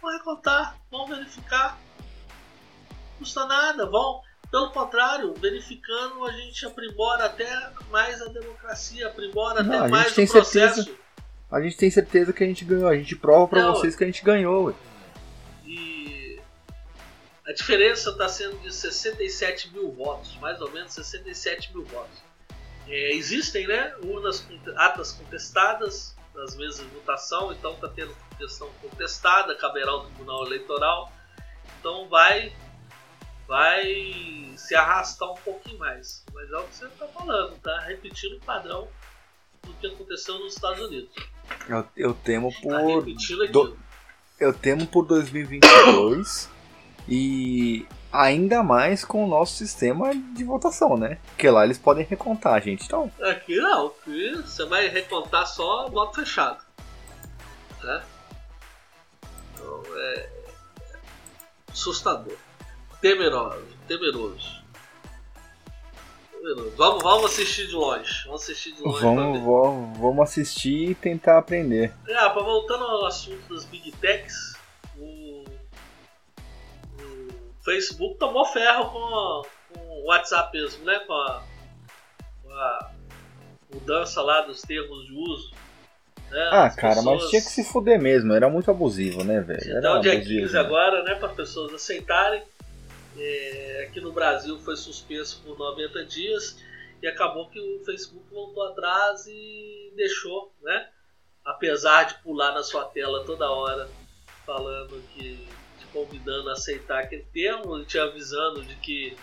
Vão recontar, vão verificar. Não custa nada, vão. Pelo contrário, verificando a gente aprimora até mais a democracia, aprimora até mais o processo. A gente tem certeza que a gente ganhou, a gente prova pra vocês que a gente ganhou, A diferença está sendo de 67 mil votos, mais ou menos 67 mil votos. Existem, né, urnas com atas contestadas nas mesas de votação, então está tendo questão contestada, caberá ao Tribunal Eleitoral, então vai se arrastar um pouquinho mais. Mas é o que você está falando, está repetindo o padrão do que aconteceu nos Estados Unidos. Eu temo por... Tá repetindo aquilo. Eu temo por 2022... E ainda mais com o nosso sistema de votação, né? Porque lá eles podem recontar, gente. Então... Aqui não, aqui você vai recontar só voto fechado. Né? Então é assustador. Temeroso. Vamos assistir de longe. Vamos assistir e tentar aprender. Voltando ao assunto das Big Techs, Facebook tomou ferro com o WhatsApp mesmo, né? Com a mudança lá dos termos de uso. Né? Mas tinha que se fuder mesmo, era muito abusivo, né, velho? Então, dia 15 agora, né, para as pessoas aceitarem. Aqui no Brasil foi suspenso por 90 dias e acabou que o Facebook voltou atrás e deixou, né? Apesar de pular na sua tela toda hora falando que... convidando a aceitar aquele termo, te avisando de que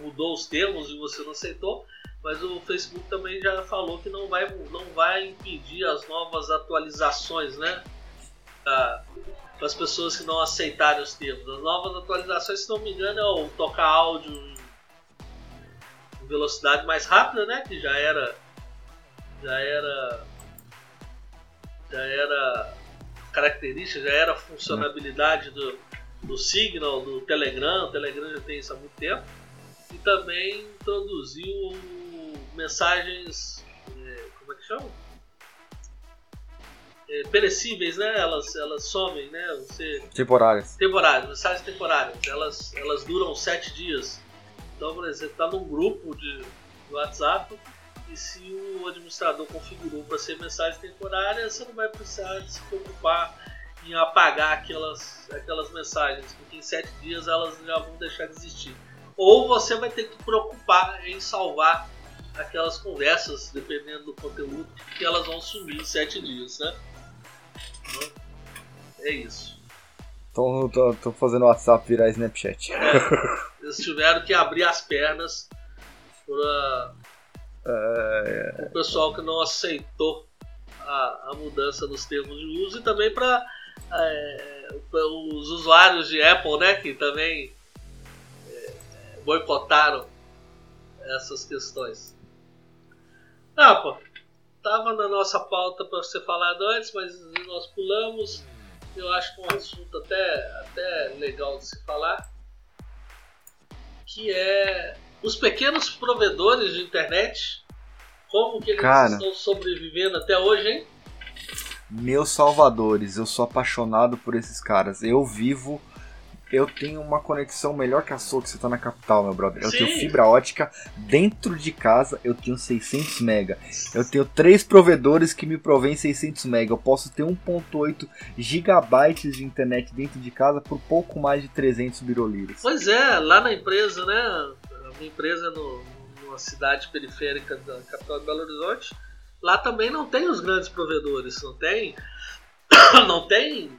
mudou os termos e você não aceitou, mas o Facebook também já falou que não vai impedir as novas atualizações, né? Para as pessoas que não aceitarem os termos. As novas atualizações, se não me engano, é o tocar áudio em velocidade mais rápida, né? Que já era característica, já era funcionalidade do Signal, do Telegram. O Telegram já tem isso há muito tempo. E também introduziu mensagens, como é que chama? Perecíveis, né? Elas somem, né? Temporárias, mensagens temporárias. Elas duram 7 dias. Então, por exemplo, está num grupo de WhatsApp e se o administrador configurou para ser mensagem temporária, você não vai precisar de se preocupar em apagar aquelas mensagens, porque em 7 dias elas já vão deixar de existir. Ou você vai ter que preocupar em salvar aquelas conversas, dependendo do conteúdo, que elas vão sumir em 7 dias, né? Então, é isso. Então, tô fazendo o WhatsApp virar Snapchat. Eles tiveram que abrir as pernas para o pessoal que não aceitou a mudança dos termos de uso, e também para os usuários de Apple, né, que também boicotaram essas questões. Ah, pô, tava na nossa pauta para ser falado antes, mas nós pulamos. Eu acho que é um assunto até legal de se falar, que é os pequenos provedores de internet, como que eles estão sobrevivendo até hoje, hein? Meus salvadores, eu sou apaixonado por esses caras. Eu tenho uma conexão melhor que a sua, que você tá na capital, meu brother. Eu Sim. tenho fibra ótica dentro de casa, eu tenho 600 mega. Eu tenho 3 provedores que me provêm 600 mega. Eu posso ter 1.8 gigabytes de internet dentro de casa por pouco mais de 300 biroliras. Pois é, lá na empresa, né? A minha empresa é numa cidade periférica da capital de Belo Horizonte. Lá também não tem os grandes provedores, não tem... Não tem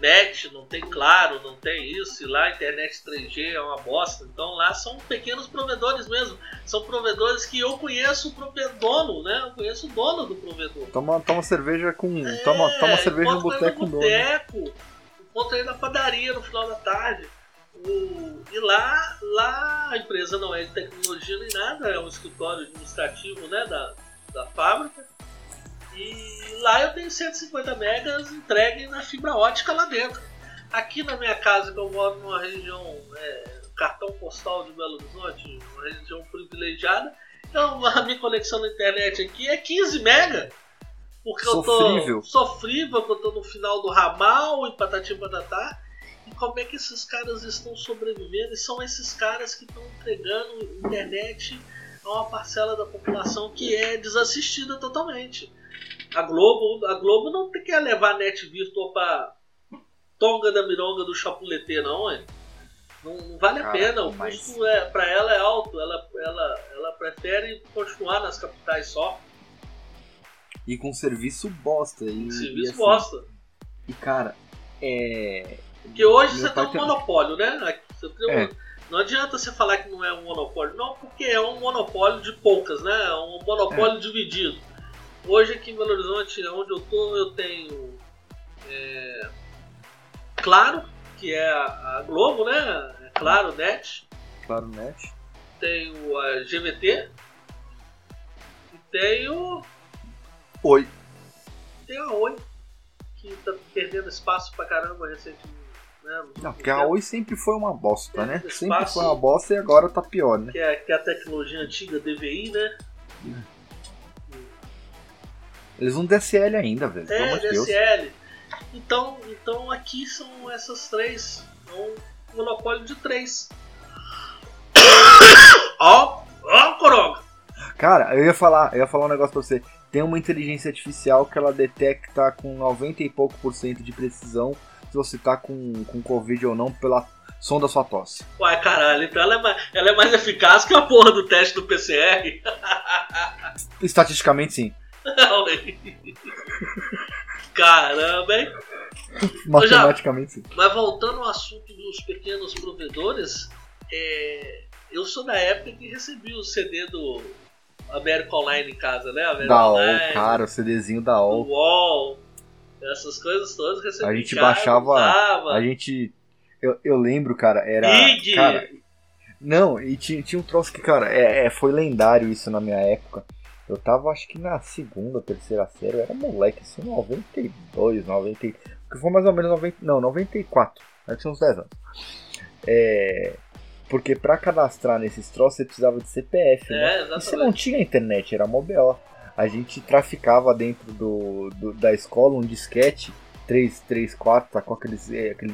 net, não tem Claro, não tem isso, e lá a internet 3G é uma bosta. Então lá são pequenos provedores mesmo. São provedores que eu conheço o dono, né? Eu conheço o dono do provedor. Toma cerveja com. Toma cerveja no boteco, dono. Encontra ele na padaria no final da tarde. E lá a empresa não é de tecnologia nem nada, é um escritório administrativo, né, da fábrica. E lá eu tenho 150 megas entregue na fibra ótica lá dentro. Aqui na minha casa, que eu moro numa região, cartão postal de Belo Horizonte, uma região privilegiada, então a minha conexão na internet aqui é 15 mega. Porque eu tô sofrível, porque eu tô no final do ramal e patati patatá. E como é que esses caras estão sobrevivendo? E são esses caras que estão entregando internet a uma parcela da população que é desassistida totalmente. A Globo não quer levar a net virtual pra Tonga da Mironga do Chapuletê, não, hein? Não vale a pena, o custo pra ela é alto, ela prefere continuar nas capitais só. E com serviço bosta. Bosta. E cara, porque hoje você tá um monopólio, né? Não adianta você falar que não é um monopólio, não, porque é um monopólio de poucas, né? É um monopólio dividido. Hoje aqui em Belo Horizonte, onde eu tô, eu tenho Claro, que é a Globo, né? Claro Net. Tenho a GVT. E tenho... Oi. Tenho a Oi, que tá perdendo espaço pra caramba recentemente. Né? Não, porque a Oi sempre foi uma bosta, né? Espaço, sempre foi uma bosta e agora tá pior, né? Que é a tecnologia antiga, DVI, né? Eles vão DSL ainda, velho. É, DSL. Então aqui são essas 3. É um monopólio de 3. Ó, coronga! Cara, eu ia falar um negócio pra você. Tem uma inteligência artificial que ela detecta com 90 e pouco por cento de precisão se você tá com Covid ou não pela som da sua tosse. Uai, caralho, então ela é mais eficaz que a porra do teste do PCR? Estatisticamente, sim. Caramba, hein? Matematicamente sim. Mas voltando ao assunto dos pequenos provedores, eu sou da época que recebi o CD do América Online em casa, né? América da Online, cara, o CDzinho da UOL. UOL, essas coisas todas recebia. A gente baixava, dava. A gente... Eu lembro, cara, era... Cara, não, e tinha um troço que, cara, foi lendário isso na minha época. Eu tava, acho que na segunda, terceira série, eu era moleque, assim, 92, 90... Que foi mais ou menos 90, não, 94, eu tinha uns 10 anos. Porque pra cadastrar nesses troços, você precisava de CPF, né? E você não tinha internet, era mó BO. A gente traficava dentro da escola um disquete 334, tá, com aquele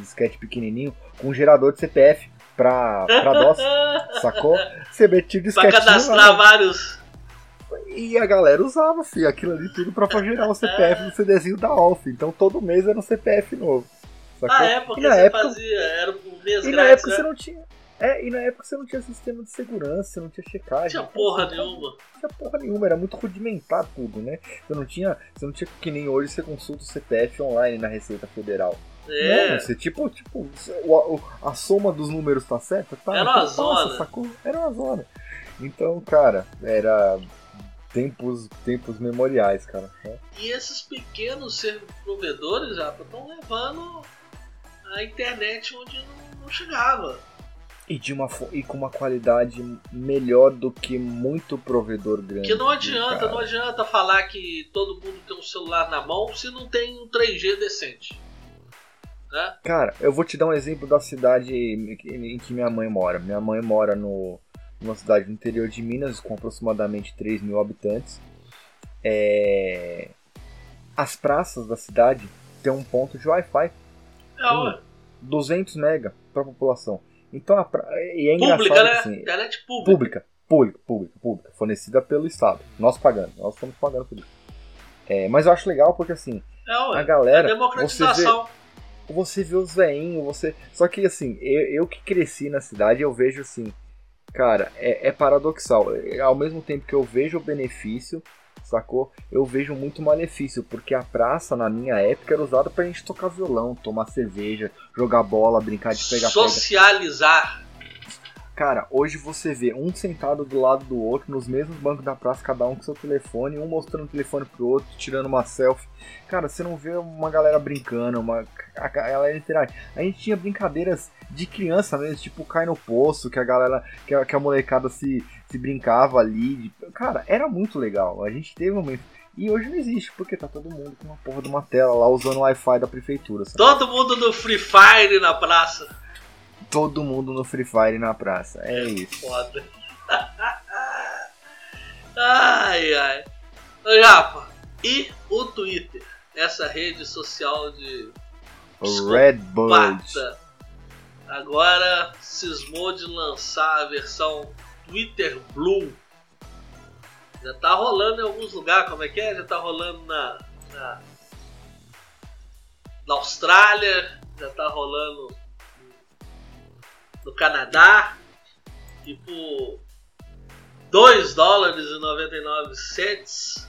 disquete pequenininho, com um gerador de CPF pra DOS, sacou? Você metia o disquete pra cadastrar vários... E a galera usava, filho, aquilo ali tudo pra gerar o CPF do CDzinho da Alf. Então todo mês era um CPF novo. Sacou? Época você época, fazia, era um mês e grátis, na época, né? Você não tinha. E na época você não tinha sistema de segurança, você não tinha checagem. Não tinha porra nenhuma. Não tinha porra nenhuma, era muito rudimentar tudo, né? Você não tinha que nem hoje você consulta o CPF online na Receita Federal. Não, você tipo a soma dos números tá certa? Tá, era uma zona. Passa, sacou? Era uma zona. Então, cara, era... Tempos memoriais, cara. E esses pequenos provedores já estão levando a internet onde não chegava. E com uma qualidade melhor do que muito provedor grande. Que não adianta falar que todo mundo tem um celular na mão se não tem um 3G decente. Né? Cara, eu vou te dar um exemplo da cidade em que minha mãe mora. Minha mãe mora numa cidade no interior de Minas, com aproximadamente 3 mil habitantes. As praças da cidade têm um ponto de Wi-Fi. 200 mega para a população. Então, e é pública, engraçado, né? Assim, internet pública, fornecida pelo Estado. Nós pagando, nós estamos pagando por isso. Mas eu acho legal porque, assim, a galera... É democratização. Você vê os veinhos, você... Só que, assim, eu que cresci na cidade, eu vejo, assim... Cara, é paradoxal. Ao mesmo tempo que eu vejo o benefício, sacou? Eu vejo muito malefício, porque a praça, na minha época, era usada pra gente tocar violão, tomar cerveja, jogar bola, brincar de pegar. Socializar. Cara, hoje você vê um sentado do lado do outro, nos mesmos bancos da praça, cada um com seu telefone, um mostrando o telefone pro outro, tirando uma selfie. Cara, você não vê uma galera brincando, a galera interage. A gente tinha brincadeiras de criança mesmo, tipo cai no poço, que a galera, que a molecada se brincava ali. Cara, era muito legal, a gente teve um momento. E hoje não existe, porque tá todo mundo com uma porra de uma tela lá, usando o Wi-Fi da prefeitura. Sabe? Todo mundo no Free Fire na praça. Todo mundo no Free Fire na praça, é isso. Foda. Ai, ai. Japa, e o Twitter? Essa rede social de... Redbird. Agora cismou de lançar a versão Twitter Blue. Já tá rolando em alguns lugares, como é que é? Já tá rolando na Austrália, já tá rolando no Canadá, tipo $2.99.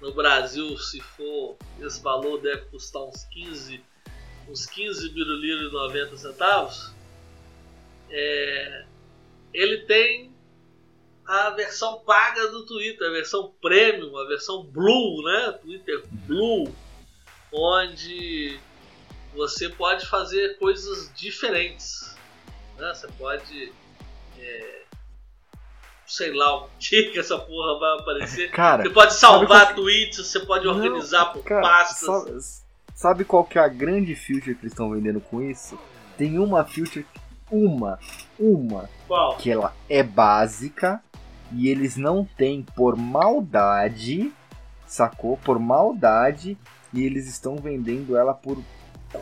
No Brasil, se for esse valor, deve custar uns 15 biruliros e 90 centavos. Ele tem a versão paga do Twitter, a versão premium, a versão blue, né? Twitter Blue, onde você pode fazer coisas diferentes. Né? Você pode... sei lá o que essa porra vai aparecer. Cara, você pode salvar tweets, você pode organizar por pastas. Sabe qual que é a grande feature que eles estão vendendo com isso? Tem uma feature, qual? Que ela é básica e eles não têm por maldade, sacou? Por maldade, e eles estão vendendo ela por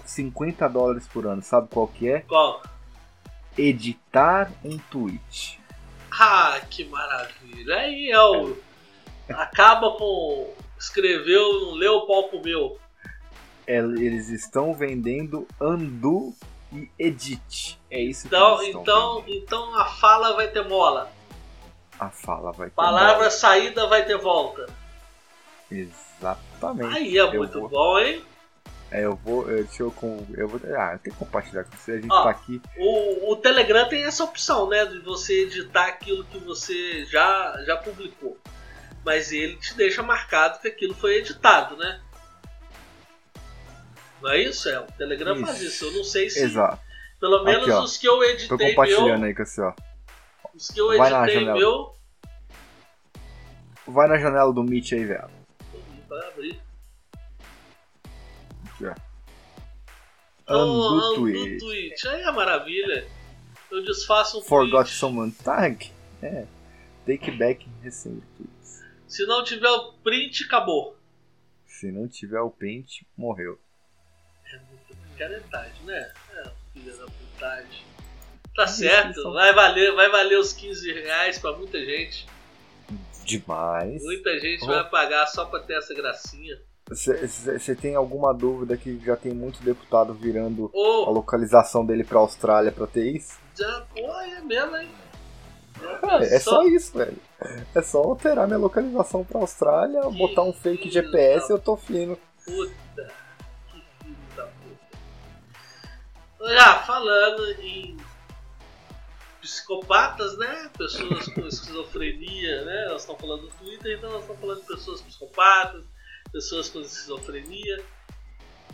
$50 por ano. Sabe qual que é? Qual? Editar um tweet. Ah, que maravilha. Aí acaba com escreveu, não leu, o pau comeu. Eles estão vendendo undo e edit. É isso que eles estão vendendo. Então a fala vai ter mola. A fala vai ter palavra mola. Saída vai ter volta. Exatamente. Aí é muito bom, hein? Eu tenho que compartilhar com você, a gente tá aqui. O Telegram tem essa opção, né? De você editar aquilo que você já publicou. mas ele te deixa marcado que aquilo foi editado, né? Não é isso? É, o Telegram faz isso. Eu não sei se... Exato. Pelo menos aqui, os que eu editei meu... Tô compartilhando aí com esse, ó. Os que eu editei meu... Vai na janela do Meet aí, velho. Vai abrir. Aqui, ó. Undo tweet. Aí é maravilha. Eu desfaço um Forgot tweet. Someone tag? É. Take back recent tweets. Se não tiver o print, acabou. Se não tiver o print, morreu. É muito picaretagem, né? É, filha da putagem. Tá certo. Vai valer os R$15 pra muita gente. Demais. Muita gente vai pagar só pra ter essa gracinha. Você tem alguma dúvida que já tem muito deputado virando a localização dele pra Austrália pra ter isso? Já, porra, é mesmo, hein? É só isso, velho. É só alterar minha localização pra Austrália, que botar um fake GPS e eu tô fino. Puta, que filho da puta. Já falando em psicopatas, né? Pessoas com esquizofrenia, né? Elas estão falando do Twitter, então elas estão falando de pessoas psicopatas. Pessoas com esquizofrenia.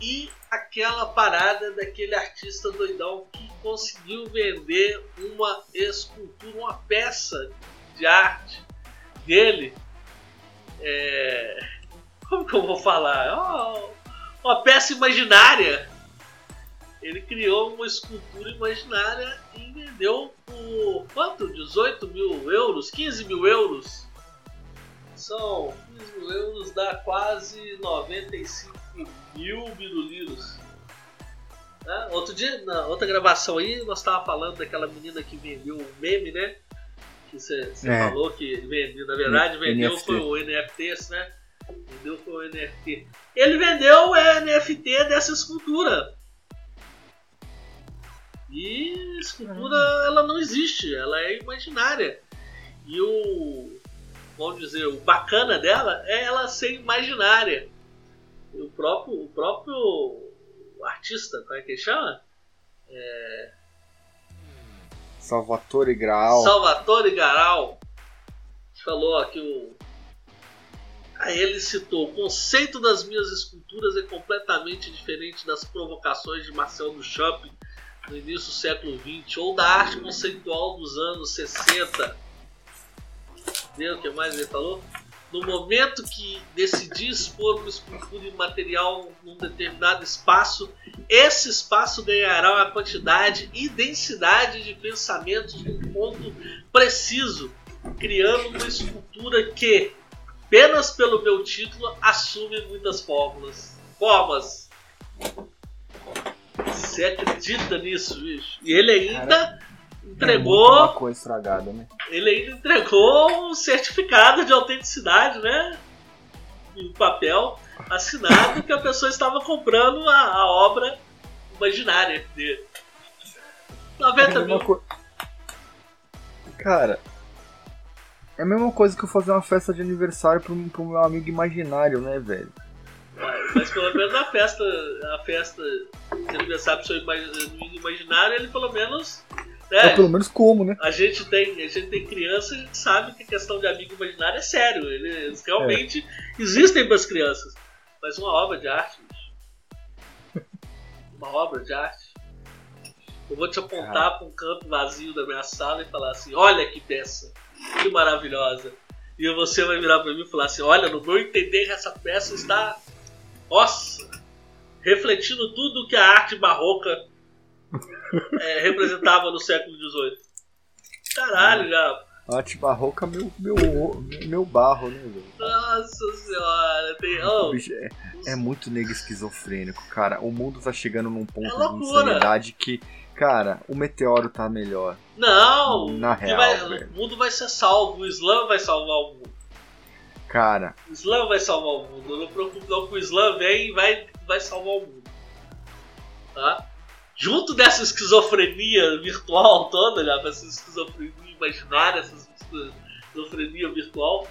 E aquela parada daquele artista doidão que conseguiu vender uma escultura, uma peça de arte dele. Como que eu vou falar? Uma peça imaginária. Ele criou uma escultura imaginária e vendeu por quanto? 18 mil euros? 15 mil euros. São 15 mil euros, dá quase 95 mil biruliros. Né? Outro dia, na outra gravação aí, nós estávamos falando daquela menina que vendeu o meme, né? Que você falou que vendeu, na verdade, vendeu foi o NFT, né? Vendeu foi o NFT. Ele vendeu o NFT dessa escultura. E a escultura, ela não existe, ela é imaginária. E vamos dizer, o bacana dela é ela ser imaginária. O próprio artista, como é que ele chama? Salvatore Graal. Salvatore Graal falou aqui Aí ele citou: o conceito das minhas esculturas é completamente diferente das provocações de Marcel Duchamp no início do século XX ou da arte conceitual dos anos 60. O que mais ele falou? No momento que decidi expor uma escultura imaterial num determinado espaço, esse espaço ganhará uma quantidade e densidade de pensamentos num ponto preciso, criando uma escultura que, apenas pelo meu título, assume muitas formas. Você acredita nisso, bicho? E ele ainda... entregou. Uma coisa estragada, né? Ele ainda entregou um certificado de autenticidade, né? E um papel assinado que a pessoa estava comprando a obra imaginária dele. 90 mil. Cara, é a mesma coisa que eu fazer uma festa de aniversário pro meu amigo imaginário, né, velho? Mas pelo menos a festa de aniversário pro seu amigo imaginário, ele pelo menos... pelo menos como, né? A gente tem criança, a gente sabe que a questão de amigo imaginário é sério. Eles realmente existem para as crianças. Mas uma obra de arte, bicho. Uma obra de arte. Eu vou te apontar para um canto vazio da minha sala e falar assim: olha que peça, que maravilhosa. E você vai virar para mim e falar assim: olha, no meu entender, essa peça está, nossa, refletindo tudo que a arte barroca representava no século XVIII. Caralho, já. Arte barroca, meu barro, né, velho? Nossa senhora, tem. É muito nego esquizofrênico, cara. O mundo tá chegando num ponto de insanidade que, cara, o meteoro tá melhor. Não! Na real, o mundo vai ser salvo, o Islã vai salvar o mundo. Cara. O Islã vai salvar o mundo. Eu não me preocupo não, que o Islã vem e vai salvar o mundo. Tá? Junto dessa esquizofrenia virtual toda, já, essa esquizofrenia imaginária, essa esquizofrenia virtual,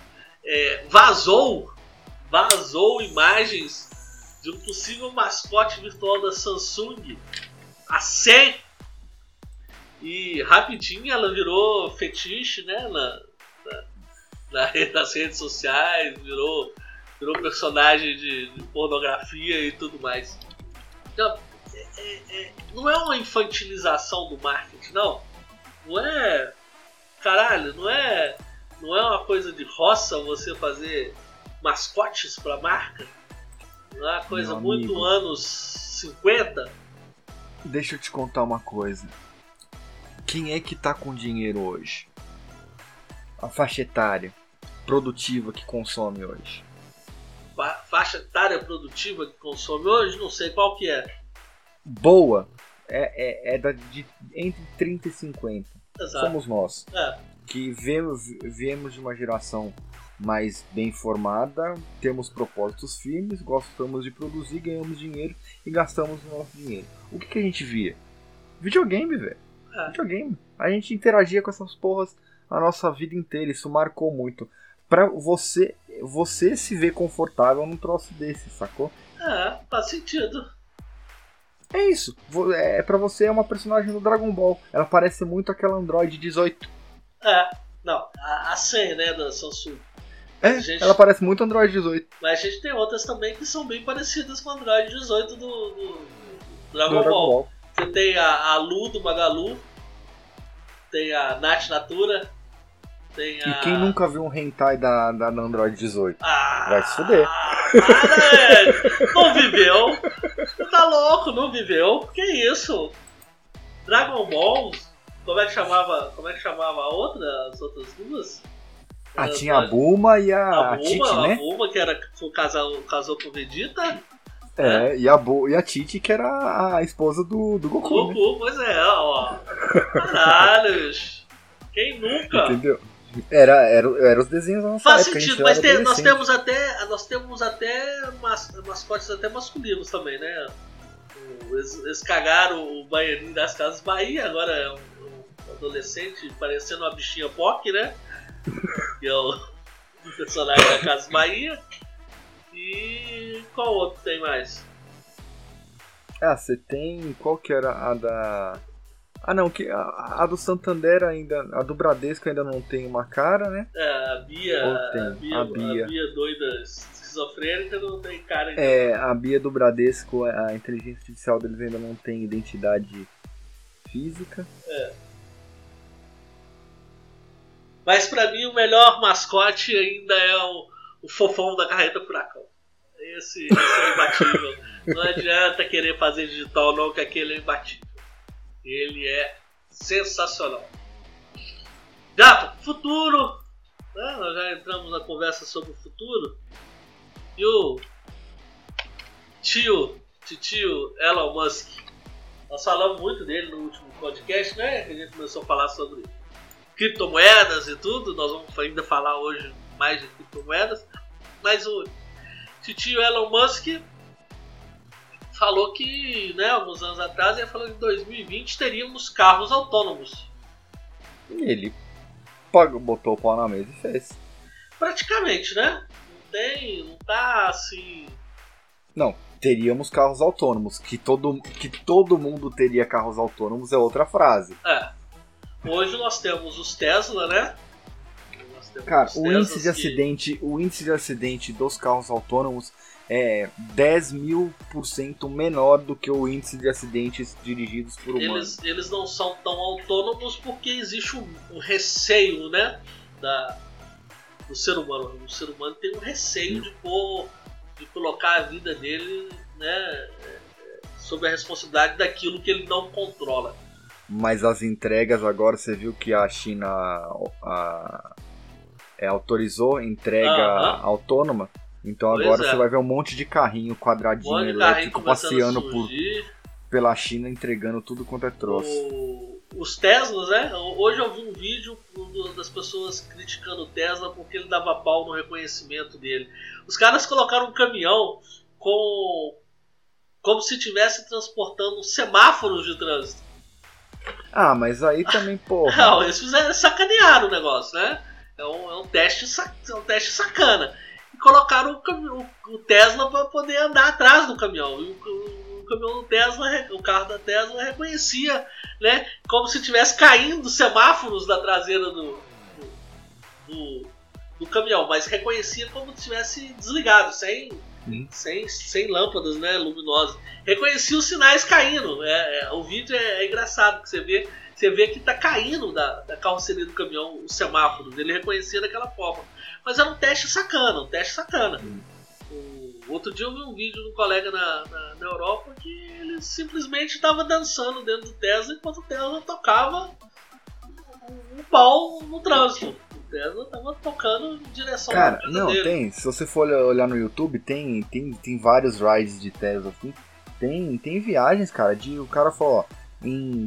vazou imagens de um possível mascote virtual da Samsung, a Sen, e rapidinho ela virou fetiche, né, nas redes sociais, virou personagem de pornografia e tudo mais. Então, não é uma infantilização do marketing, não. Não é... Caralho, não é uma coisa de roça você fazer mascotes pra marca. Não é uma coisa muito anos 50. Deixa eu te contar uma coisa. Quem é que tá com dinheiro hoje? A faixa etária produtiva que consome hoje. Faixa etária produtiva que consome hoje? Não sei qual que é. Boa. É de entre 30 e 50. Exato. Somos nós. É. Que viemos de uma geração mais bem formada, temos propósitos firmes, gostamos de produzir, ganhamos dinheiro e gastamos o nosso dinheiro. O que a gente via? Videogame, velho. É. Videogame. A gente interagia com essas porras a nossa vida inteira, isso marcou muito. Pra você se ver confortável num troço desse, sacou? É, faz sentido. É isso. Pra você é uma personagem do Dragon Ball. Ela parece muito aquela Android 18. É, não. A 100, né, da Samsung. É, gente, ela parece muito Android 18. Mas a gente tem outras também que são bem parecidas com a Android 18 do Dragon Ball. Você tem a Lu do Magalu. Tem a Nath Natura. Tem a... E quem nunca viu um hentai da Android 18? Ah, vai se fuder. Cara, não viveu. Tá louco, não viveu. Que isso? Dragon Ball? Como é que chamava a outra? As outras duas? Tinha a Bulma e a Chichi, né? A Bulma, que era casou com o Vegeta. É. E a Chichi, que era a esposa do Goku. Goku, né? Pois é, ó. Caralho, quem nunca? Entendeu? Era os desenhos da nossa faz época, sentido, mas nós temos até mascotes até masculinos também, né? Eles cagaram o banheirinho das Casas Bahia, agora é um adolescente parecendo uma bichinha POC, né? Que é o personagem da Casas Bahia. E qual outro tem mais? Ah, você tem... Qual que era a da... Ah não, que a do Santander ainda, a do Bradesco ainda não tem uma cara, né? É, a Bia. A Bia doida, esquizofrênica, não tem cara ainda. É, a Bia do Bradesco, a inteligência artificial deles ainda não tem identidade física. É. Mas pra mim o melhor mascote ainda é o fofão da carreta Furacão. Esse é imbatível. Não adianta querer fazer digital não, que aquele é imbatível. Ele é sensacional. Gato, futuro. Nós já entramos na conversa sobre o futuro. E o titio Elon Musk. Nós falamos muito dele no último podcast, né? A gente começou a falar sobre criptomoedas e tudo. Nós vamos ainda falar hoje mais de criptomoedas. Mas o titio Elon Musk... falou que, né, alguns anos atrás, ele falou que em 2020 teríamos carros autônomos. E ele botou o pau na mesa e fez. Praticamente, né? Não tá assim... Não, teríamos carros autônomos. Que todo mundo teria carros autônomos é outra frase. É. Hoje nós temos os Tesla, né? Cara, o índice de acidente dos carros autônomos é 10.000% menor do que o índice de acidentes dirigidos por humanos. Eles não são tão autônomos porque existe um receio, né, do ser humano. O ser humano tem um receio de colocar a vida dele, né, sob a responsabilidade daquilo que ele não controla. Mas as entregas agora, você viu que a China autorizou entrega autônoma? Então pois agora você vai ver um monte de carrinho quadradinho elétrico passeando pela China, entregando tudo quanto é troço. Os Teslas, né? Hoje eu vi um vídeo das pessoas criticando o Tesla porque ele dava pau no reconhecimento dele. Os caras colocaram um caminhão como se estivesse transportando semáforos de trânsito. Ah, mas aí também, porra... Não, eles sacanearam o negócio, né? É um teste sacana. Colocaram o Tesla para poder andar atrás do caminhão. E o caminhão do Tesla, o carro da Tesla reconhecia, né, como se estivesse caindo semáforos da traseira do do caminhão, mas reconhecia como se tivesse desligado, sem lâmpadas, né, luminosas. Reconhecia os sinais caindo. O vídeo é engraçado, que você vê que tá caindo da carroceria do caminhão o semáforo. Ele reconhecia daquela forma. Mas era um teste sacana, Outro dia eu vi um vídeo de um colega na Europa que ele simplesmente estava dançando dentro do Tesla enquanto o Tesla tocava um pau no trânsito. O Tesla estava tocando em direção ao Cara, não, dele. Tem. Se você for olhar no YouTube, tem vários rides de Tesla. Tem viagens, cara, o cara falou, ó, em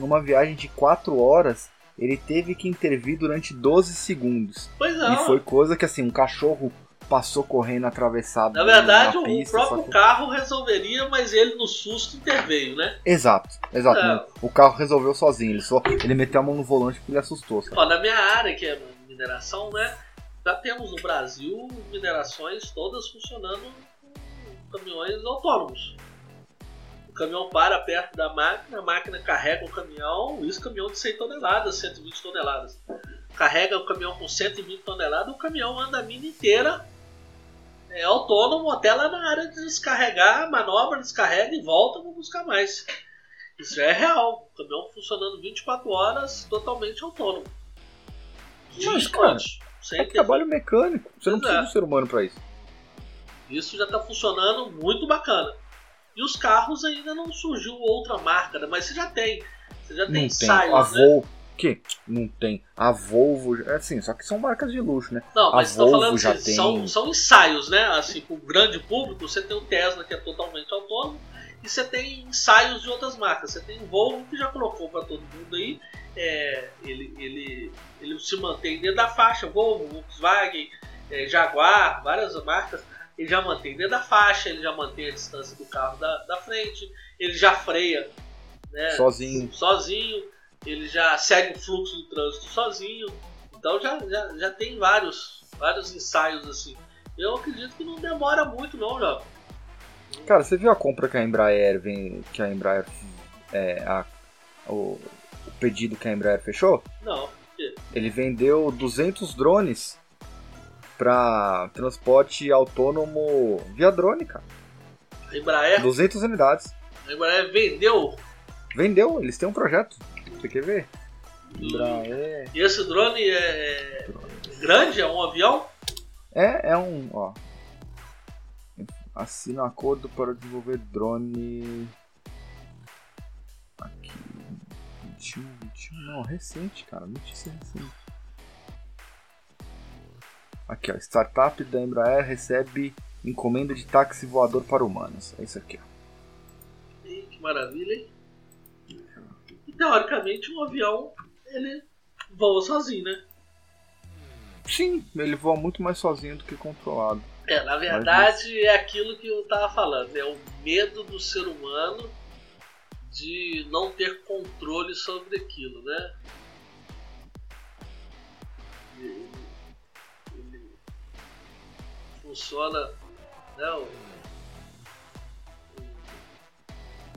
uma viagem de 4 horas, ele teve que intervir durante 12 segundos. Pois é. E foi coisa que, assim, um cachorro passou correndo atravessado. Na verdade, pista, o próprio carro resolveria, mas ele no susto interveio, né? Exato. É. O carro resolveu sozinho, ele meteu a mão no volante porque ele assustou. Sabe? Ó, na minha área, que é mineração, né? Já temos no Brasil minerações todas funcionando com caminhões autônomos. O caminhão para perto da máquina, a máquina carrega o caminhão, isso caminhão de 100 toneladas, 120 toneladas. Carrega o caminhão com 120 toneladas, o caminhão anda a mina inteira. É autônomo até lá na área de descarregar, manobra, descarrega e volta para buscar mais. Isso é real. O caminhão funcionando 24 horas, totalmente autônomo. Mas, cara, é trabalho mecânico. Você não precisa de um ser humano para isso. Isso já está funcionando muito bacana. E os carros ainda não surgiu outra marca, mas você já tem. Você já tem Silence, né? Não tem. A Volvo, assim, só que são marcas de luxo, né? Não, mas estou falando que assim, são ensaios, né? Assim, com o grande público, você tem o Tesla, que é totalmente autônomo, e você tem ensaios de outras marcas. Você tem o Volvo, que já colocou para todo mundo aí, ele se mantém dentro da faixa. Volvo, Volkswagen, Jaguar, várias marcas, ele já mantém dentro da faixa, ele já mantém a distância do carro da frente, ele já freia, né? Sozinho. Ele já segue o fluxo do trânsito sozinho. Então já tem vários ensaios assim. Eu acredito que não demora muito não, já. Cara, você viu a compra que a Embraer o pedido que a Embraer fechou? Não, por quê? Ele vendeu 200 drones para transporte autônomo via drone, cara. A Embraer? 200 unidades. A Embraer vendeu? Vendeu, eles têm um projeto. Você quer ver? E esse drone é grande? É um avião? É um. Ó. Assina acordo para desenvolver drone. Aqui. 21. Não, recente, cara. Notícia recente. Aqui, ó. Startup da Embraer recebe encomenda de táxi voador para humanos. É isso aqui, ó. E que maravilha, hein? Teoricamente, um avião, ele voa sozinho, né? Sim, ele voa muito mais sozinho do que controlado. Na verdade, é aquilo que eu tava falando. É o medo do ser humano de não ter controle sobre aquilo, né? Ele funciona... Né? O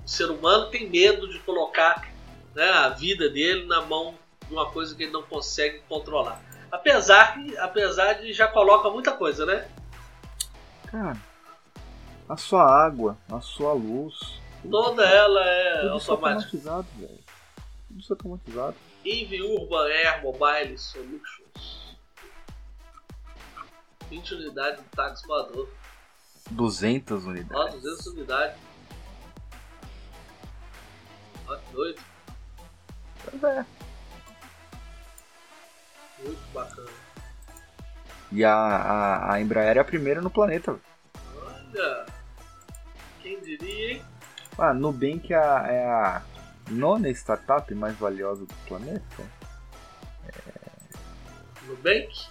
ser humano tem medo de colocar... Né, a vida dele na mão de uma coisa que ele não consegue controlar. Apesar de já coloca muita coisa, né? Cara, a sua água, a sua luz... Toda ela é automática. Tudo isso é automatizado. Envy, Urban Air Mobile Solutions. 20 unidades de táxi voador. 200 unidades. 200 unidades. Olha que doido. É. Muito bacana. E a Embraer é a primeira no planeta. Olha, quem diria, hein? Ah, Nubank é a nona startup mais valiosa do planeta. Nubank?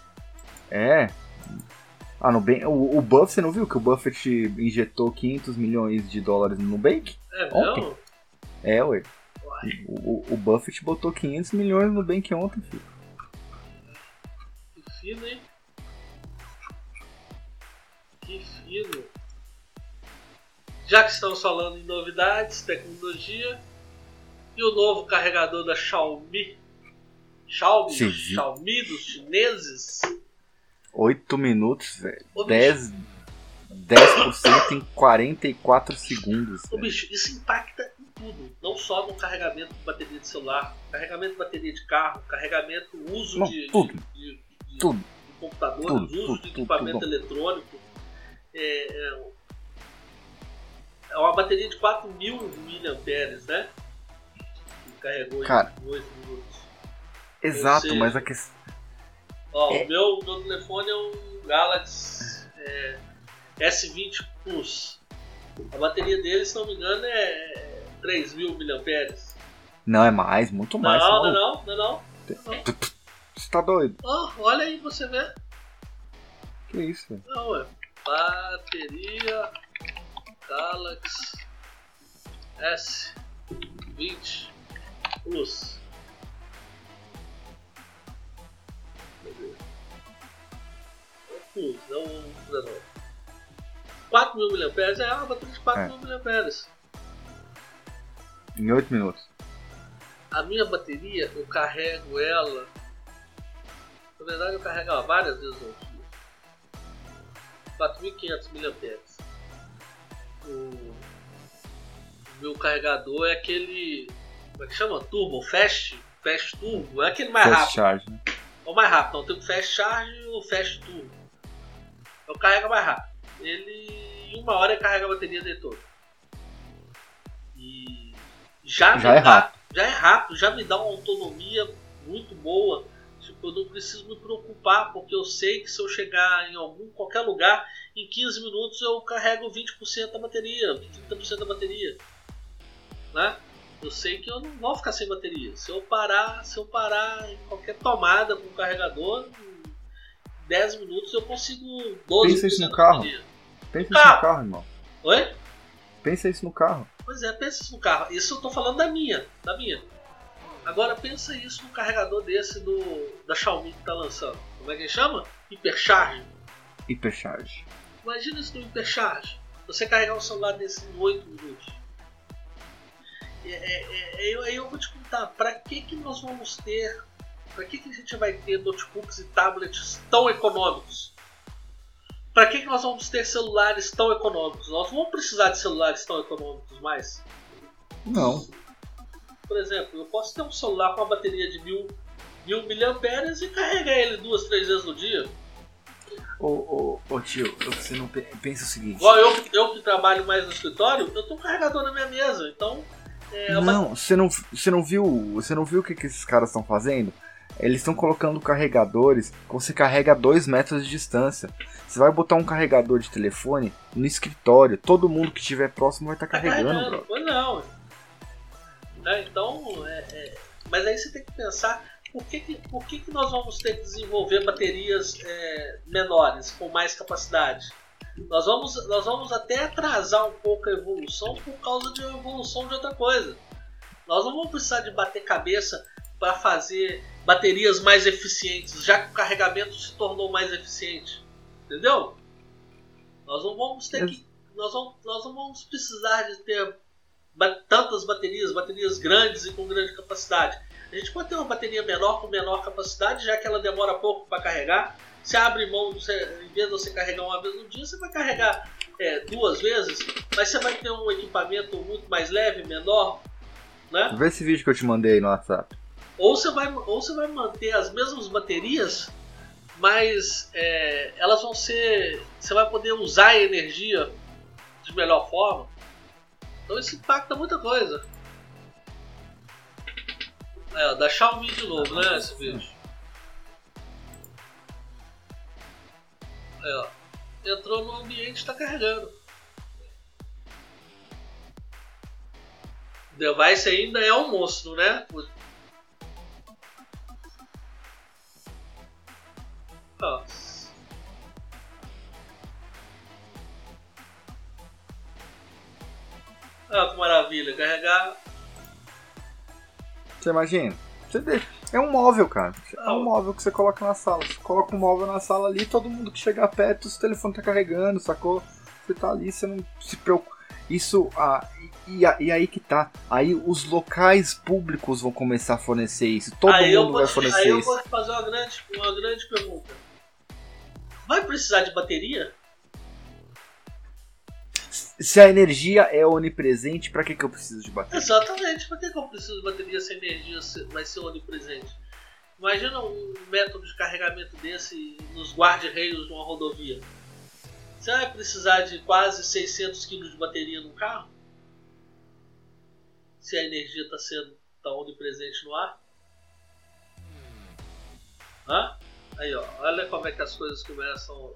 Ah, Nubank, o Buffett, você não viu que o Buffett injetou $500 milhões no Nubank? É mesmo? Ué. O Buffett botou 500 milhões no Nubank ontem, filho. Que fino, hein? Que fino. Já que estamos falando em novidades, tecnologia, e o novo carregador da Xiaomi dos chineses, 8 minutos, velho. 10% em 44 segundos. Ô, bicho, isso impacta em tudo. Não só no carregamento de bateria de celular, carregamento de bateria de carro, carregamento, uso de computadores, uso de equipamento eletrônico. É uma bateria de 4.000 mAh, né? Que carregou em 2 minutos. Exato, sei, mas a questão... O meu telefone é um Galaxy S20 Plus. A bateria dele, se não me engano, é 3.000 mAh. Não, é mais, muito mais. Não. Você tá doido? Olha aí, você vê. Que isso, velho? Não, é bateria Galaxy S20 Plus. Não. 4.000 mAh é uma bateria de 4.000 mAh. Em 8 minutos. A minha bateria, eu carrego ela. Na verdade, eu carrego ela várias vezes ao dia. 4.500 mAh. O meu carregador é aquele. Como é que chama? Turbo? Fast Turbo? É aquele mais rápido. Charge, né? É o mais rápido. Então tem o Fast Charge e o Fast Turbo. Eu carrego mais rápido. Ele em 1 hora ele carrega a bateria dele toda. E já me dá uma autonomia muito boa. Tipo, eu não preciso me preocupar, porque eu sei que se eu chegar em qualquer lugar, em 15 minutos eu carrego 20% da bateria, 30% da bateria. Né? Eu sei que eu não vou ficar sem bateria. Se eu parar em qualquer tomada com o carregador, 10 minutos eu consigo 12 minutos. Pensa isso no carro. No carro, irmão. Oi? Pensa isso no carro. Pois é, pensa isso no carro. Isso eu tô falando da minha. Agora pensa isso no carregador desse da Xiaomi que tá lançando. Como é que ele chama? Hypercharge. Imagina isso no Hypercharge. Você carregar um celular desse em 8 minutos. Eu vou te contar, pra que nós vamos ter... Para que a gente vai ter notebooks e tablets tão econômicos? Para que nós vamos ter celulares tão econômicos? Nós vamos precisar de celulares tão econômicos mais? Não. Por exemplo, eu posso ter um celular com uma bateria de 1.000 mAh e carregar ele 2-3 vezes no dia. Ô tio, você não pensa o seguinte... Eu que trabalho mais no escritório, eu tenho um carregador na minha mesa, então... Você não viu o que esses caras estão fazendo? Eles estão colocando carregadores que você carrega a 2 metros de distância. Você vai botar um carregador de telefone no escritório. Todo mundo que estiver próximo vai estar carregando. Pois não. Então, mas aí você tem que pensar por que nós vamos ter que desenvolver baterias menores, com mais capacidade. Nós vamos até atrasar um pouco a evolução por causa de uma evolução de outra coisa. Nós não vamos precisar de bater cabeça para fazer baterias mais eficientes, já que o carregamento se tornou mais eficiente, entendeu? Nós não vamos precisar de ter tantas baterias grandes e com grande capacidade. A gente pode ter uma bateria menor com menor capacidade, já que ela demora pouco para carregar. Você abre mão, em vez de você carregar uma vez no dia, você vai carregar 2 vezes, mas você vai ter um equipamento muito mais leve, menor, né? Vê esse vídeo que eu te mandei no WhatsApp. Ou você vai manter as mesmas baterias, mas elas vão ser... Você vai poder usar a energia de melhor forma. Então isso impacta muita coisa. Da Xiaomi de novo, né, esse vídeo. Entrou no ambiente e está carregando. O device ainda é um monstro, né? Que maravilha, carregar. Você imagina? Você deixa. É um móvel, cara. É um móvel que você coloca na sala. Você coloca um móvel na sala ali, todo mundo que chegar perto, o telefone tá carregando, sacou? Você tá ali, você não se preocupa. Isso, e aí que tá. Aí os locais públicos vão começar a fornecer isso. Todo mundo vai fornecer isso. Aí eu vou fazer uma grande pergunta. vai precisar de bateria? Se a energia é onipresente, pra que eu preciso de bateria? Exatamente, pra que eu preciso de bateria se a energia vai ser onipresente? Imagina um método de carregamento desse nos guarda-reios de uma rodovia. Você vai precisar de quase 600 kg de bateria num carro? Se a energia está sendo tão onipresente no ar? Hã? Aí, ó, olha como é que as coisas começam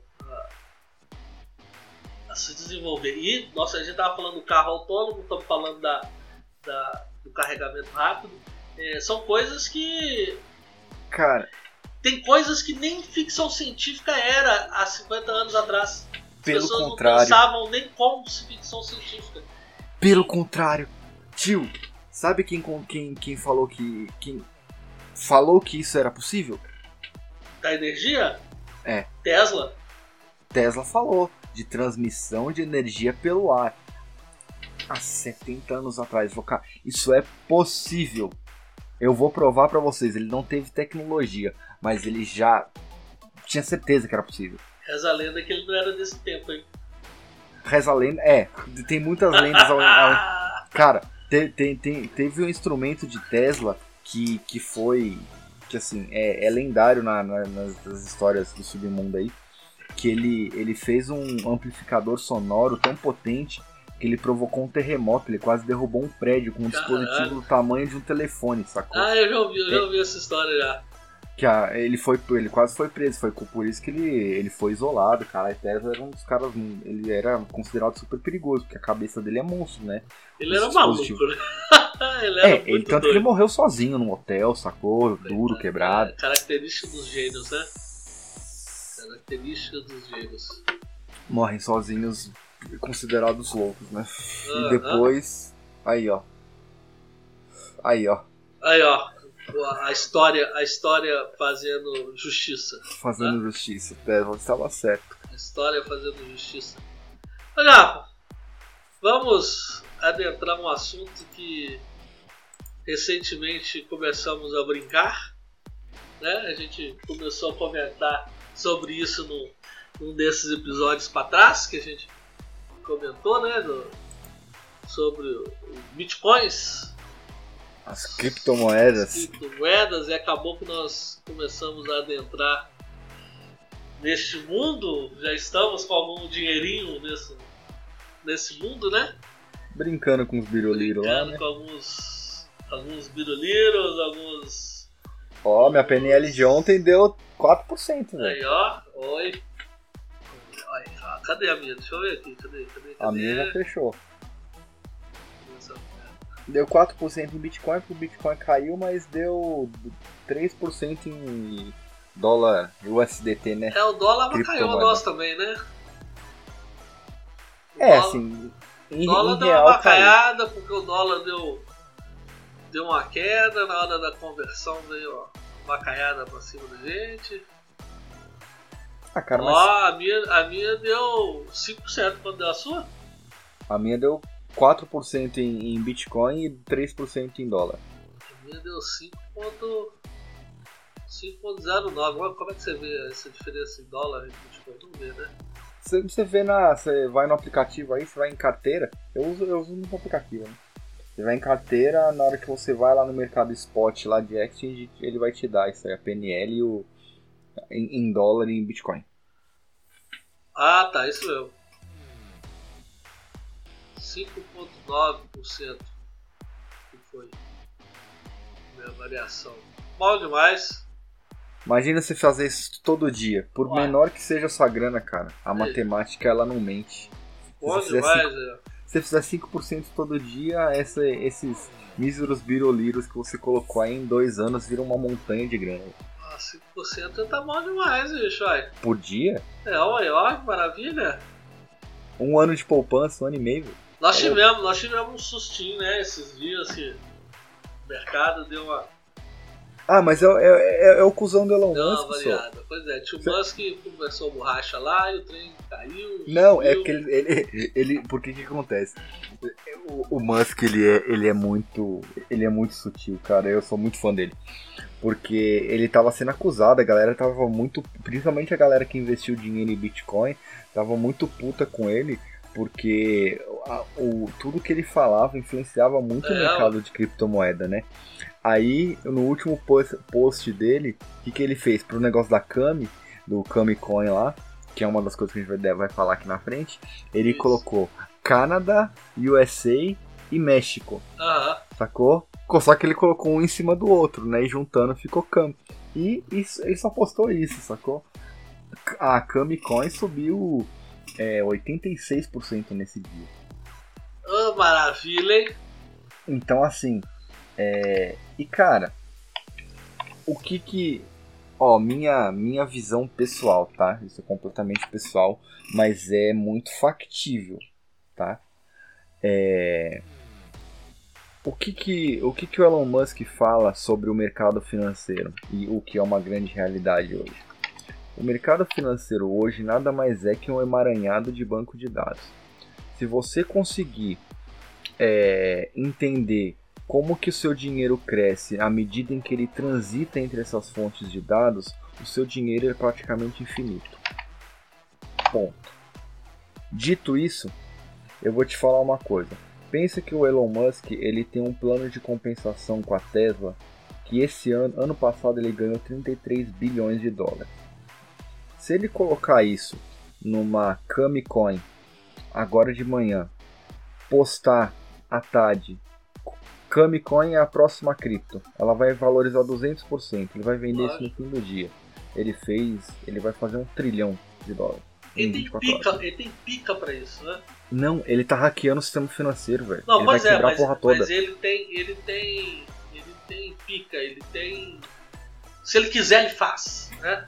a se desenvolver. E, nossa, a gente estava falando do carro autônomo, estamos falando do carregamento rápido. São coisas que... Cara, tem coisas que nem ficção científica era há 50 anos atrás. Pelo pessoas contrário, não pensavam nem como ficção científica. Pelo contrário, tio, sabe quem falou que isso era possível? Da energia? É. Tesla. Tesla falou de transmissão de energia pelo ar há 70 anos atrás. Isso é possível. Eu vou provar pra vocês, ele não teve tecnologia, mas ele já tinha certeza que era possível. Reza a lenda que ele não era desse tempo, hein? Reza a lenda, tem muitas lendas. Cara, teve um instrumento de Tesla que foi, que assim, é lendário nas histórias do submundo aí, que ele fez um amplificador sonoro tão potente que ele provocou um terremoto, ele quase derrubou um prédio com um dispositivo do tamanho de um telefone, sacou? Ah, eu já ouvi essa história já. Que ele quase foi preso, foi por isso que ele foi isolado, cara. E Tesla era um dos caras, ele era considerado super perigoso, porque a cabeça dele é monstro, né? Ele era maluco, né? Tanto que ele morreu sozinho num hotel, sacou? Duro, quebrado. Característica dos gênios, né? Característica dos gênios. Morrem sozinhos, considerados loucos, né? E depois... Aí, ó. A história fazendo justiça. Fazendo justiça. Tesla estava certo. A história fazendo justiça. Olha, vamos adentrar um assunto que recentemente começamos a brincar, né? A gente começou a comentar sobre isso num desses episódios para trás, que a gente comentou, né, sobre os bitcoins, as criptomoedas, e acabou que nós começamos a adentrar neste mundo, já estamos com algum dinheirinho nesse mundo, né? Brincando com os biroliros lá, né? Com alguns biroliros, alguns... Ó, minha PNL de ontem deu 4%, velho. Aí, ó, oi. Cadê a minha? Deixa eu ver aqui. Cadê? A minha já fechou. Deu 4% em Bitcoin, porque o Bitcoin caiu, mas deu 3% em dólar USDT, né? O dólar caiu o nosso também, né? O dólar deu uma bacaiada, porque o dólar deu uma queda, na hora da conversão veio uma bacaiada pra cima da gente. Cara, a minha deu 5%, quando deu a sua? A minha deu 4% em Bitcoin e 3% em dólar. A minha deu 5.09. Como é que você vê essa diferença em dólar e Bitcoin? Não vê, né? Você vê você vai no aplicativo aí, você vai em carteira. Eu uso muito aplicativo, né? Você vai em carteira, na hora que você vai lá no mercado spot, lá de exchange, ele vai te dar isso aí, a PNL e o... Em dólar e em Bitcoin. Ah, tá, isso mesmo. 5.9% que foi minha variação. Mal demais. Imagina você fazer isso todo dia. Por menor que seja a sua grana, cara, a matemática ela não mente. Bom demais, Se você fizer 5% todo dia, esses míseros biroliros que você colocou aí em 2 anos viram uma montanha de grana. 5% tá bom demais, bicho, olha. Por dia? Olha, que maravilha. 1 ano de poupança, 1 ano e meio. Nós tivemos um sustinho, né, esses dias que o mercado deu uma... Ah, mas é o cuzão do Elon Musk, pessoal. Pois é, tio Musk conversou borracha lá e o trem caiu. Não, é porque ele porque que acontece? O Musk, ele é muito sutil, cara, eu sou muito fã dele. porque ele estava sendo acusado, a galera estava muito, principalmente a galera que investiu dinheiro em Bitcoin, estava muito puta com ele, porque tudo que ele falava influenciava muito o mercado de criptomoeda, né? Aí, no último post dele, o que ele fez? Pro negócio da Kami, do KamiCoin lá, que é uma das coisas que a gente vai falar aqui na frente, ele colocou Canadá, USA e México, sacou? Só que ele colocou um em cima do outro, né? E juntando ficou Kami. E isso, ele só postou isso, sacou? A KamiCoin subiu 86% nesse dia. Oh, maravilha, hein? Então, assim... E, cara... O que que... Ó, minha visão pessoal, tá? Isso é completamente pessoal, mas é muito factível, tá? O que o Elon Musk fala sobre o mercado financeiro e o que é uma grande realidade hoje? O mercado financeiro hoje nada mais é que um emaranhado de banco de dados. Se você conseguir entender como que o seu dinheiro cresce à medida em que ele transita entre essas fontes de dados, o seu dinheiro é praticamente infinito. Ponto. Dito isso, eu vou te falar uma coisa. Pensa que o Elon Musk ele tem um plano de compensação com a Tesla que esse ano passado ele ganhou 33 bilhões de dólares. Se ele colocar isso numa KamiCoin agora de manhã, postar à tarde, KamiCoin é a próxima cripto, ela vai valorizar 200%, ele vai vender isso no fim do dia. Ele vai fazer $1 trilhão. Ele tem pica pra isso, né? Não, ele tá hackeando o sistema financeiro, velho. Não, ele vai quebrar a porra toda. Mas ele tem pica, ele tem... Se ele quiser, ele faz, né?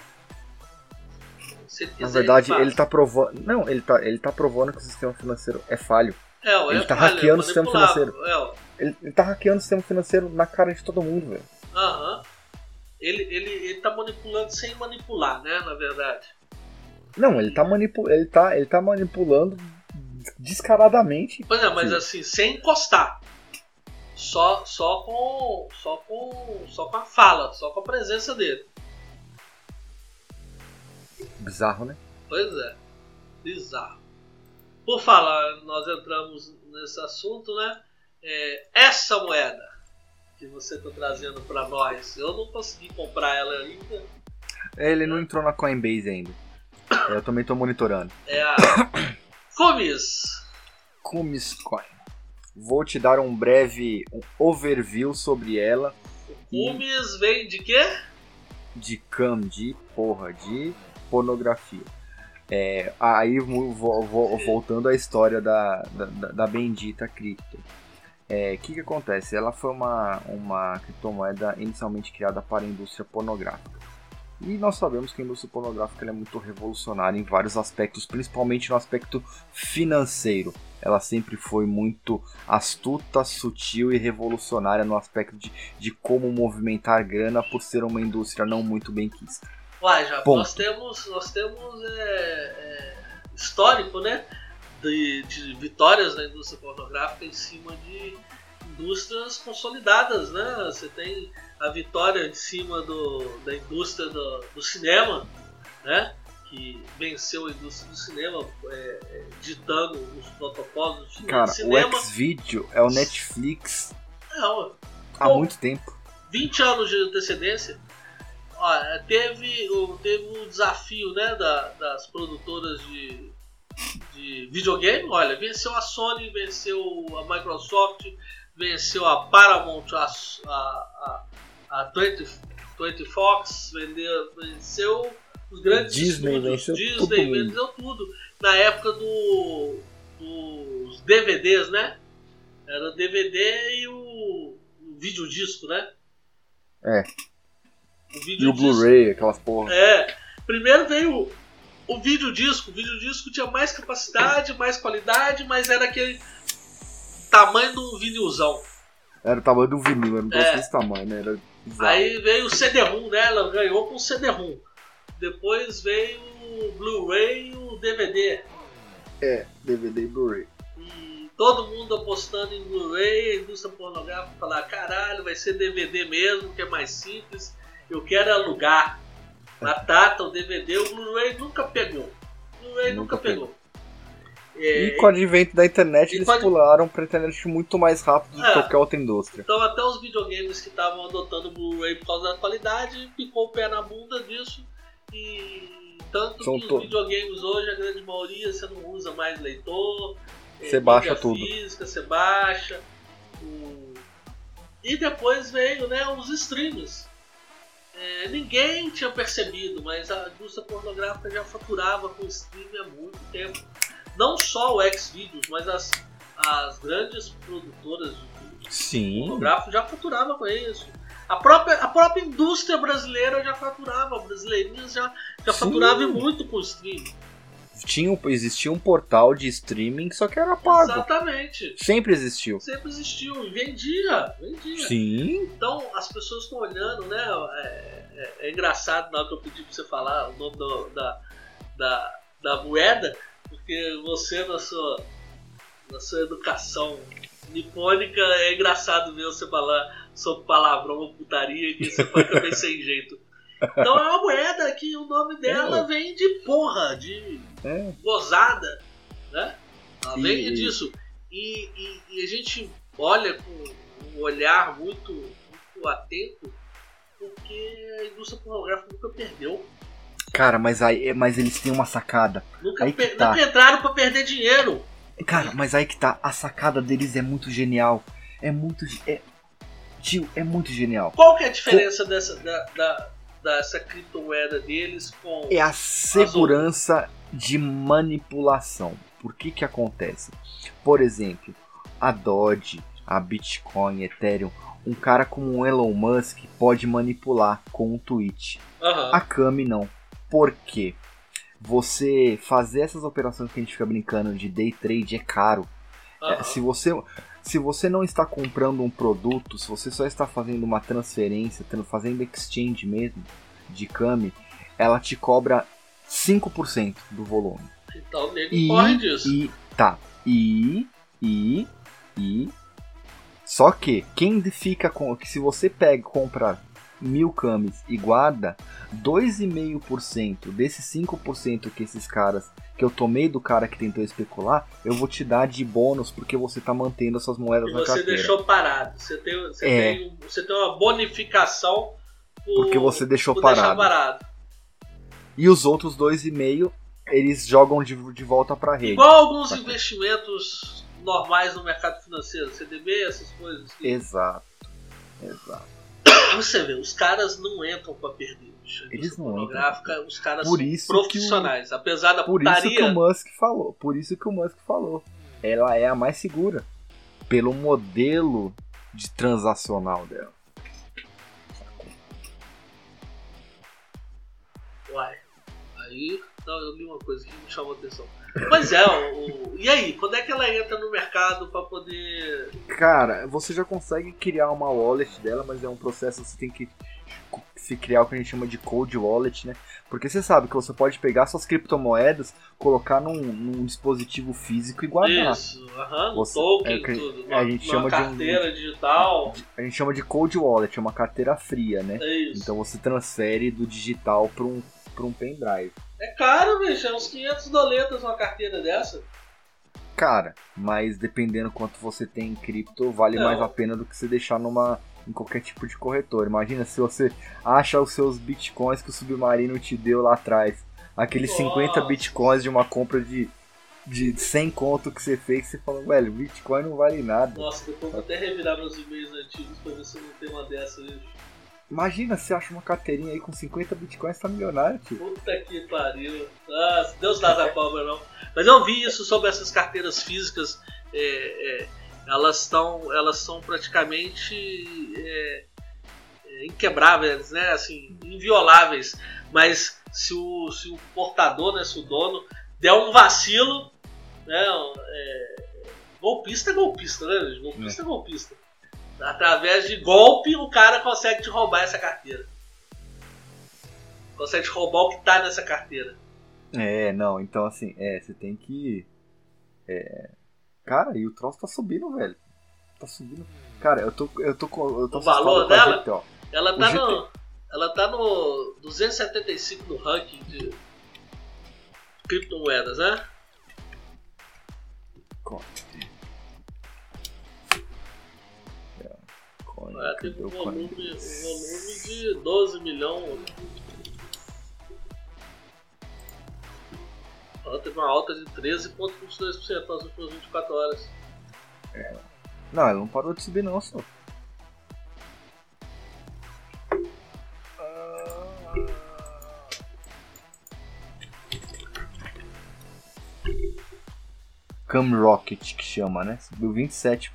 Se ele quiser, na verdade, ele tá provando... Não, ele tá provando que o sistema financeiro é falho. Ele tá hackeando o sistema financeiro. Ele tá hackeando o sistema financeiro na cara de todo mundo, velho. Aham. Ele tá manipulando sem manipular, né, na verdade. Não, ele tá manipulando descaradamente. Pois é, mas assim, sem encostar. Só com a fala, só com a presença dele. Bizarro, né? Pois é. Bizarro. Por falar, nós entramos nesse assunto, né? Essa moeda que você tá trazendo para nós, eu não consegui comprar ela ainda. Ele não entrou na Coinbase ainda. Eu também tô monitorando. É a KumisCoin. Vou te dar um breve overview sobre ela. O Kumis vem de quê? De pornografia. Aí voltando à história da bendita cripto. O que acontece? Ela foi uma criptomoeda inicialmente criada para a indústria pornográfica. E nós sabemos que a indústria pornográfica é muito revolucionária em vários aspectos, principalmente no aspecto financeiro. Ela sempre foi muito astuta, sutil e revolucionária no aspecto de como movimentar grana por ser uma indústria não muito bem quista. Uai, já, nós temos histórico, né, de vitórias da indústria pornográfica em cima de indústrias consolidadas, né? Você tem a vitória em cima da indústria do cinema, né? Que venceu a indústria do cinema ditando os protocolos do cinema. Cara, o X-Video é o Netflix há muito tempo. 20 anos de antecedência. Olha, teve um desafio, né, das produtoras de videogame. Olha, venceu a Sony, venceu a Microsoft, venceu a Paramount, a 20 Fox, venceu os grandes Disney, estúdios, Disney venceu tudo. Na época dos DVDs, né? Era o DVD e o videodisco, né? O Blu-ray, aquelas porra. Primeiro veio o videodisco. O videodisco tinha mais capacidade, mais qualidade, mas era aquele... tamanho do vinilzão. Era o tamanho do vinil, era um negócio desse tamanho, né? Era bizarro. Aí veio o CD-ROM, né? Ela ganhou com o CD-ROM. Depois veio o Blu-ray e o DVD. DVD e Blu-ray. Todo mundo apostando em Blu-ray, a indústria pornográfica falar, caralho, vai ser DVD mesmo, que é mais simples, eu quero alugar. Batata, o DVD, o Blu-ray nunca pegou. E com o advento da internet, eles pularam para a internet muito mais rápido do que qualquer outra indústria. Então até os videogames que estavam adotando o Blu-ray por causa da qualidade, ficou o pé na bunda disso. E tanto que os videogames hoje, a grande maioria, você não usa mais leitor, você baixa tudo. Física, você baixa. E depois veio, né, os streams. Ninguém tinha percebido, mas a indústria pornográfica já faturava com streaming há muito tempo. Não só o Xvideos, mas as grandes produtoras de pornográfico já faturavam com isso. A própria indústria brasileira já faturava, brasileirinhas já faturava muito com streaming. Existia um portal de streaming, só que era pago. Exatamente. Sempre existiu. E vendia. Sim. Então as pessoas estão olhando, né? É engraçado na hora que eu pedi pra você falar o nome da moeda, porque você na sua educação nipônica é engraçado mesmo você falar sobre palavrão, putaria, que você fala também sem jeito. Então é uma moeda que o nome dela vem de porra, de gozada, né? Ela vem disso. E a gente olha com um olhar muito, muito atento, porque a indústria pornográfica nunca perdeu. Cara, mas eles têm uma sacada. Nunca entraram pra perder dinheiro. Cara, mas aí que tá, a sacada deles é muito genial. É muito genial. Qual que é a diferença dessa criptomoeda deles com... É a segurança de manipulação. Por que acontece? Por exemplo, a Doge, a Bitcoin, Ethereum, um cara como o Elon Musk pode manipular com um tweet. Uhum. A Kami não. Por quê? Você fazer essas operações que a gente fica brincando de day trade é caro. Uhum. Se você não está comprando um produto, se você só está fazendo uma transferência, fazendo exchange mesmo, de Kami, ela te cobra 5% do volume. Então, ele corre disso. Só que, quem fica com... Se você pega e compra 1000 Kamis e guarda, 2,5% desses 5% que esses caras... que eu tomei do cara que tentou especular, eu vou te dar de bônus porque você tá mantendo essas moedas e na carteira. Você deixou parado. Você tem uma bonificação porque você deixou parado. E os outros 2,5 eles jogam de volta pra rede. Igual alguns investimentos normais no mercado financeiro, CDB, essas coisas. Assim. Exato. Você vê, os caras não entram pra perder. Eles não entram. Os caras são profissionais, apesar da putaria. Por isso que o Musk falou. Ela é a mais segura pelo modelo de transacional dela. Uai. Aí, não, eu li uma coisa que me chamou a atenção. Pois é, e aí, quando é que ela entra no mercado pra poder... Cara, você já consegue criar uma wallet dela, mas é um processo que você tem que se criar o que a gente chama de cold wallet, né? Porque você sabe que você pode pegar suas criptomoedas, colocar num dispositivo físico e guardar. Isso, token, tudo. Uma carteira digital. A gente chama de cold wallet, é uma carteira fria, né? É isso. Então você transfere do digital para um pendrive. É caro, bicho, é uns $500 uma carteira dessa. Cara, mas dependendo quanto você tem em cripto, vale mais a pena do que você deixar em qualquer tipo de corretor. Imagina se você acha os seus bitcoins que o submarino te deu lá atrás. Aqueles 50 bitcoins de uma compra de 100 conto que você fez, você fala, velho, bitcoin não vale nada. Nossa, depois vou até revirar meus e-mails antigos pra ver se eu não tenho uma dessa. Viu? Imagina se acha uma carteirinha aí com 50 bitcoins, tá milionário, tio. Puta que pariu. Ah, Deus dá a palma, não. Mas eu vi isso sobre essas carteiras físicas, Elas são praticamente inquebráveis, né? Assim, invioláveis. Mas se o portador, né, se o dono der um vacilo, né? Golpista é golpista, né? Golpista é golpista. Através de golpe, o cara consegue te roubar essa carteira. Consegue te roubar o que tá nessa carteira. Então assim, você tem que... Cara, e o troço tá subindo, velho. Tá subindo. Cara, eu tô o valor dela, gente, ó. Ela tá no 275 no ranking de criptomoedas, né? Coin. Ela teve um volume de 12 milhões. Ela teve uma alta de 13,22% nas últimas 24 horas. É. Não, ela não parou de subir não, senhor. Cam Rocket que chama, né? Subiu 27%.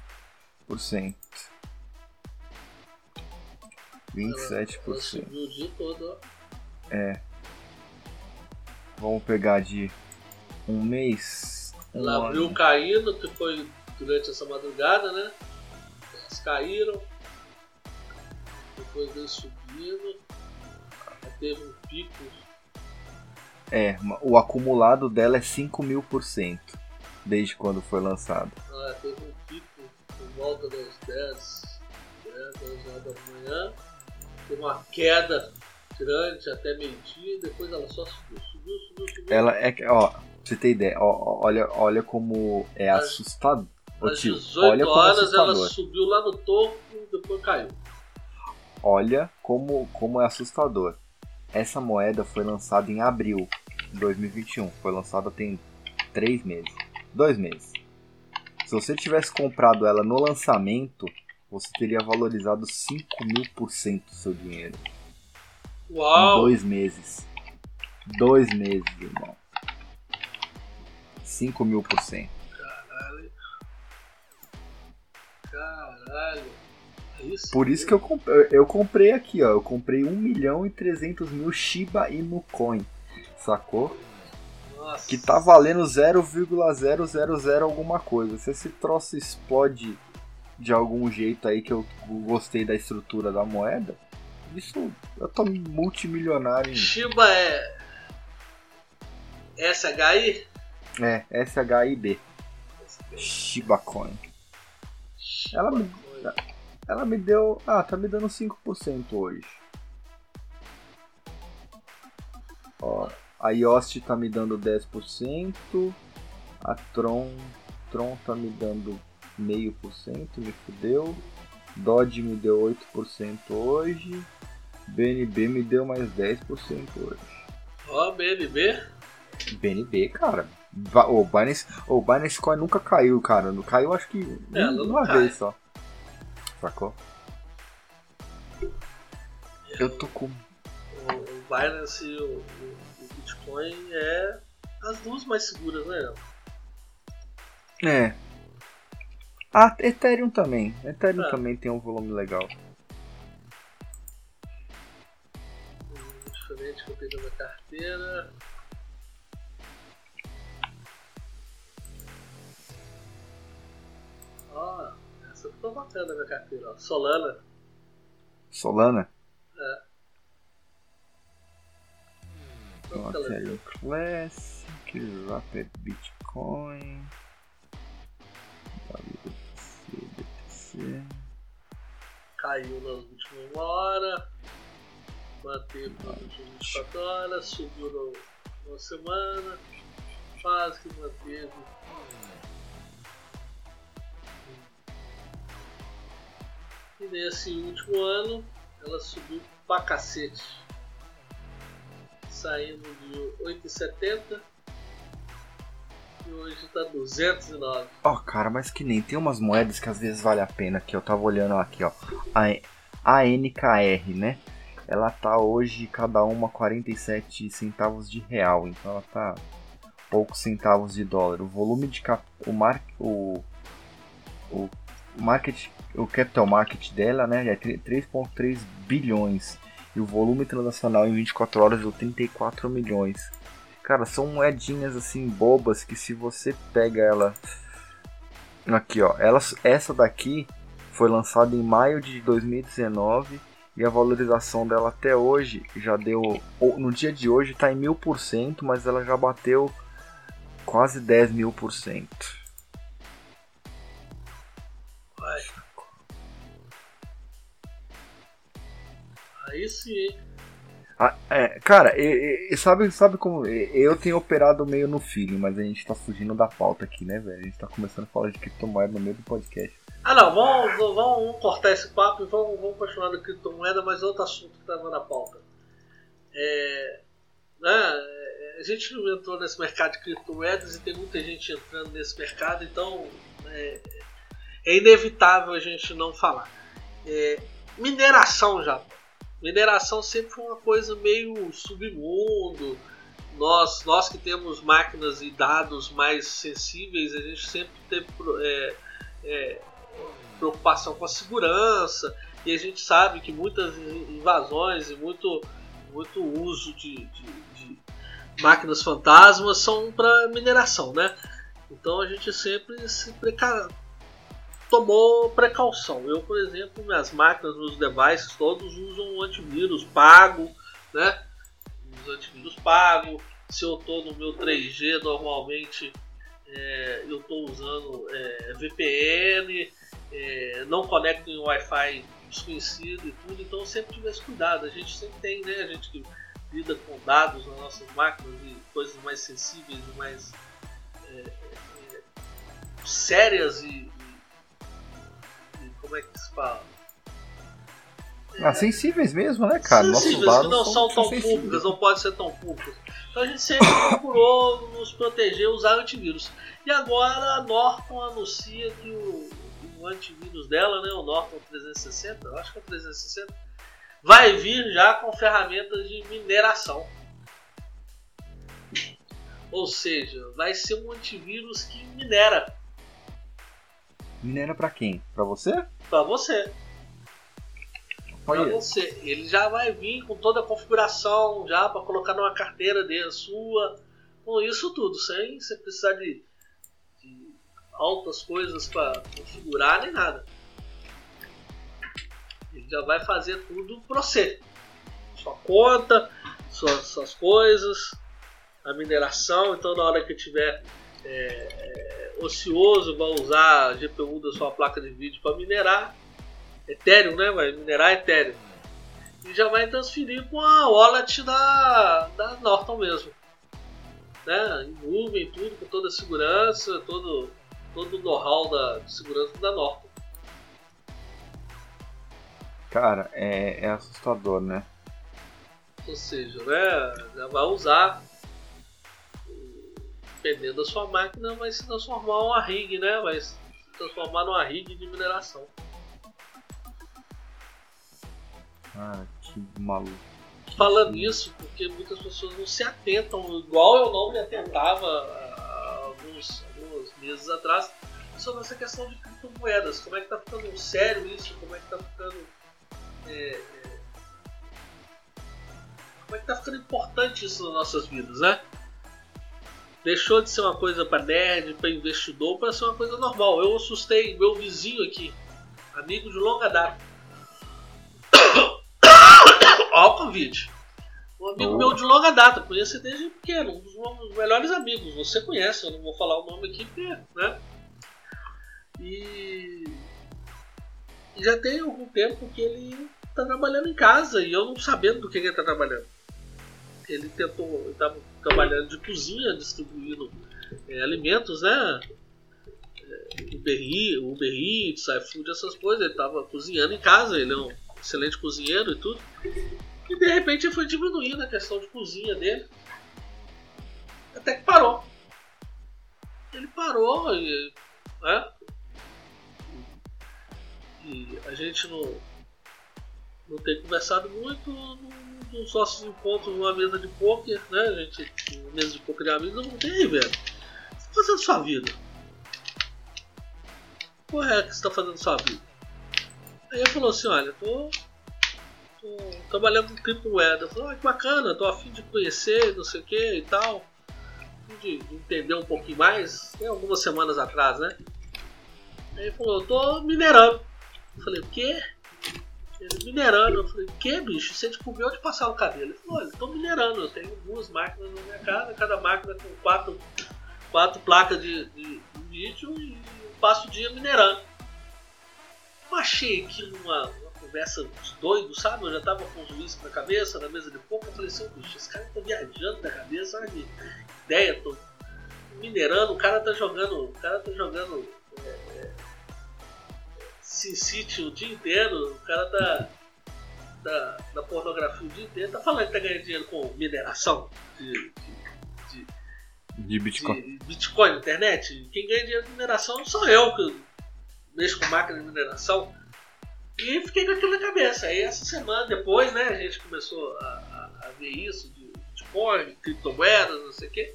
27%. Ela subiu o dia todo, ó. É. Vamos pegar de um mês. Ela abriu caindo, que foi durante essa madrugada, né? Elas caíram. Depois veio subindo. Teve um pico. É, o acumulado dela é 5.000%. Desde quando foi lançado. Ah, teve um pico por volta das 10 horas da manhã. Teve uma queda grande até meio-dia. Depois ela só subiu. Ela é que, ó, pra você ter ideia, ó, olha como é assustador. Às 18 horas ela subiu lá no topo e depois caiu. Olha como é assustador. Essa moeda foi lançada em abril de 2021. Foi lançada tem 2 meses. Se você tivesse comprado ela no lançamento, você teria valorizado 5.000% do seu dinheiro. Uau! Em 2 meses. 2 meses, irmão. 5.000%. Caralho. Isso. Por isso que eu comprei aqui, ó. Eu comprei 1.300.000 Shiba Inu Coin. Sacou? Nossa. Que tá valendo 0,000 alguma coisa. Se esse troço explode de algum jeito aí, que eu gostei da estrutura da moeda, isso, eu tô multimilionário. Hein? Shiba é... SHI? É, SHIB. Shiba Coin. Ela me deu... Ah, tá me dando 5% hoje. Ó... A IOST tá me dando 10%, a Tron tá me dando 0,5%, me fudeu, Dodge me deu 8% hoje, BNB me deu mais 10% hoje. Ó, BNB? BNB, cara. O Binance Coin nunca caiu, cara. Não caiu, acho que uma vez só. Sacou? Eu tô com... O Binance e o Bitcoin é as duas mais seguras, né? É. Ah, Ethereum também. Ethereum também tem um volume legal. Diferente que eu tenho na carteira. Ó, essa ficou bacana na minha carteira, ó. Solana? É. Ethereum Classic, Rapid Bitcoin, BTC. Caiu na última hora, bateu nas últimas 24 horas, subiu na semana, quase que manteve. E nesse último ano ela subiu pra cacete. Saindo de 8,70 e hoje tá 209. Ó, cara, mas que nem tem umas moedas que às vezes vale a pena aqui, eu tava olhando aqui, ó. A NKR, né? Ela tá hoje cada uma 47 centavos de real, então ela tá poucos centavos de dólar. O volume de o capital market dela, né, é 3,3 bilhões. E o volume transacional em 24 horas deu 34 milhões. Cara, são moedinhas assim bobas que se você pega ela... Aqui ó, essa daqui foi lançada em maio de 2019 e a valorização dela até hoje já deu... No dia de hoje tá em 1000%, mas ela já bateu quase 10.000%. esse... cara, sabe como... Eu tenho operado meio no feeling, mas a gente tá fugindo da pauta aqui, né, velho? A gente tá começando a falar de criptomoeda no meio do podcast. Não, vamos cortar esse papo e vamos continuar da criptomoeda, mas outro assunto que tava na pauta. A gente não entrou nesse mercado de criptomoedas e tem muita gente entrando nesse mercado, então é inevitável a gente não falar. Mineração já. Mineração sempre foi uma coisa meio submundo. Nós que temos máquinas e dados mais sensíveis, a gente sempre teve preocupação com a segurança, e a gente sabe que muitas invasões e muito uso de máquinas fantasmas são para mineração, né? Então a gente sempre tomou precaução. Eu, por exemplo, minhas máquinas, meus devices, todos usam antivírus pago, né? Se eu estou no meu 3G, normalmente eu estou usando VPN, não conecto em Wi-Fi desconhecido e tudo. Então eu sempre tive esse cuidado. A gente sempre tem, né? A gente que lida com dados nas nossas máquinas e coisas mais sensíveis e mais sérias e como é que se fala? Sensíveis mesmo, né, cara? Sensíveis, que não são tão sensíveis. Públicas, não podem ser tão públicas. Então a gente sempre procurou nos proteger, usar antivírus. E agora a Norton anuncia que o antivírus dela, né, o Norton 360, eu acho que é 360, vai vir já com ferramentas de mineração. Ou seja, vai ser um antivírus que minera. Minera pra quem? Pra você? Pra você. Ele já vai vir com toda a configuração já para colocar numa carteira dele, sua, com isso tudo, sem você precisar de altas coisas para configurar nem nada. Ele já vai fazer tudo para você, sua conta, suas coisas, a mineração. Então na hora que tiver ocioso, vai usar a GPU da sua placa de vídeo para minerar Ethereum, né? Vai minerar Ethereum. E já vai transferir com a wallet da Norton mesmo. Né? Em nuvem, tudo, com toda a segurança, todo o know-how de segurança da Norton. Cara, é assustador, né? Ou seja, né? Já vai usar. Dependendo da sua máquina, vai se transformar em uma rig, né? Vai se transformar numa rig de mineração. Cara, que maluco. Falando nisso, porque muitas pessoas não se atentam, igual eu não me atentava alguns meses atrás, sobre essa questão de criptomoedas. Como é que tá ficando sério isso? Como é que tá ficando importante isso nas nossas vidas, né? Deixou de ser uma coisa para nerd, para investidor, para ser uma coisa normal. Eu assustei meu vizinho aqui, amigo de longa data. Ó o Covid. Um amigo meu de longa data, conheço desde pequeno, um dos melhores amigos, você conhece, eu não vou falar o nome aqui, né? E já tem algum tempo que ele tá trabalhando em casa e eu não sabendo do que ele tá trabalhando. Ele tava trabalhando de cozinha, distribuindo alimentos, né? Uber Eats, iFood, essas coisas, ele tava cozinhando em casa, ele é um excelente cozinheiro e tudo. E de repente foi diminuindo a questão de cozinha dele. Até que parou. Ele parou e. Né? E a gente não tem conversado muito nos nossos encontros numa mesa de pôquer, né? A gente, uma mesa de pôquer de amigos, eu perguntei, aí, velho, o que você tá fazendo sua vida? Porra, é que você tá fazendo sua vida? Aí ele falou assim, olha, tô trabalhando com criptomoeda. Eu falei, que bacana, tô a fim de conhecer, não sei o que e tal, de entender um pouquinho mais, tem algumas semanas atrás, né? Aí ele falou, eu tô minerando. Eu falei, o quê? Ele minerando. Eu falei, o quê, bicho? Você descobriu onde passar o cabelo? Ele falou, olha, eu tô minerando, eu tenho duas máquinas na minha casa, cada máquina com quatro placas de vídeo e eu passo o dia minerando. Eu achei aquilo uma conversa dos doidos, sabe? Eu já tava com os uísques na cabeça, na mesa de pouco. Eu falei assim, bicho, esse cara tá viajando da cabeça, olha que ideia, tô minerando, o cara tá jogando SimCity o dia inteiro, o cara tá da pornografia o dia inteiro, tá falando que tá ganhando dinheiro com mineração de Bitcoin. De Bitcoin, internet. Quem ganha dinheiro com mineração não sou eu, que mexo com máquina de mineração. E fiquei com aquilo na cabeça. Aí essa semana depois, né, a gente começou a ver isso de Bitcoin, de criptomoedas, não sei o quê.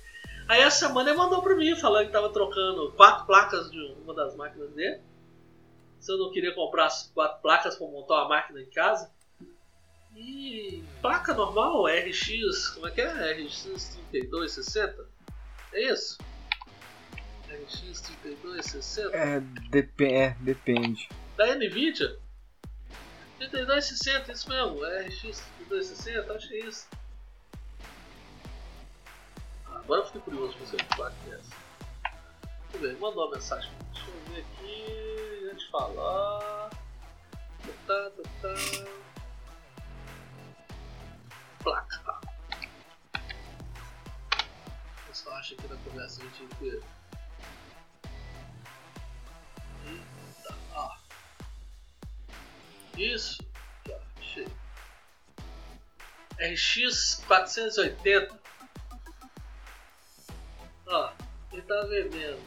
Aí essa semana ele mandou pra mim, falando que tava trocando 4 placas de uma das máquinas dele. Se eu não queria comprar as 4 placas pra montar uma máquina em casa. E placa normal, RX, como é que é? RX 3260? É isso? RX 3260? É, depende. Da NVIDIA? 3260, isso mesmo, RX 3260, acho que é isso. Agora eu fiquei curioso pra você ver que placa é essa. Tudo bem, mandou uma mensagem. Deixa eu ver aqui, antes de falar. Placa, tá? Eu só acho que na conversa a gente inteira. Eita, ó. Isso, já achei. RX 480. Ó, ele tá vendendo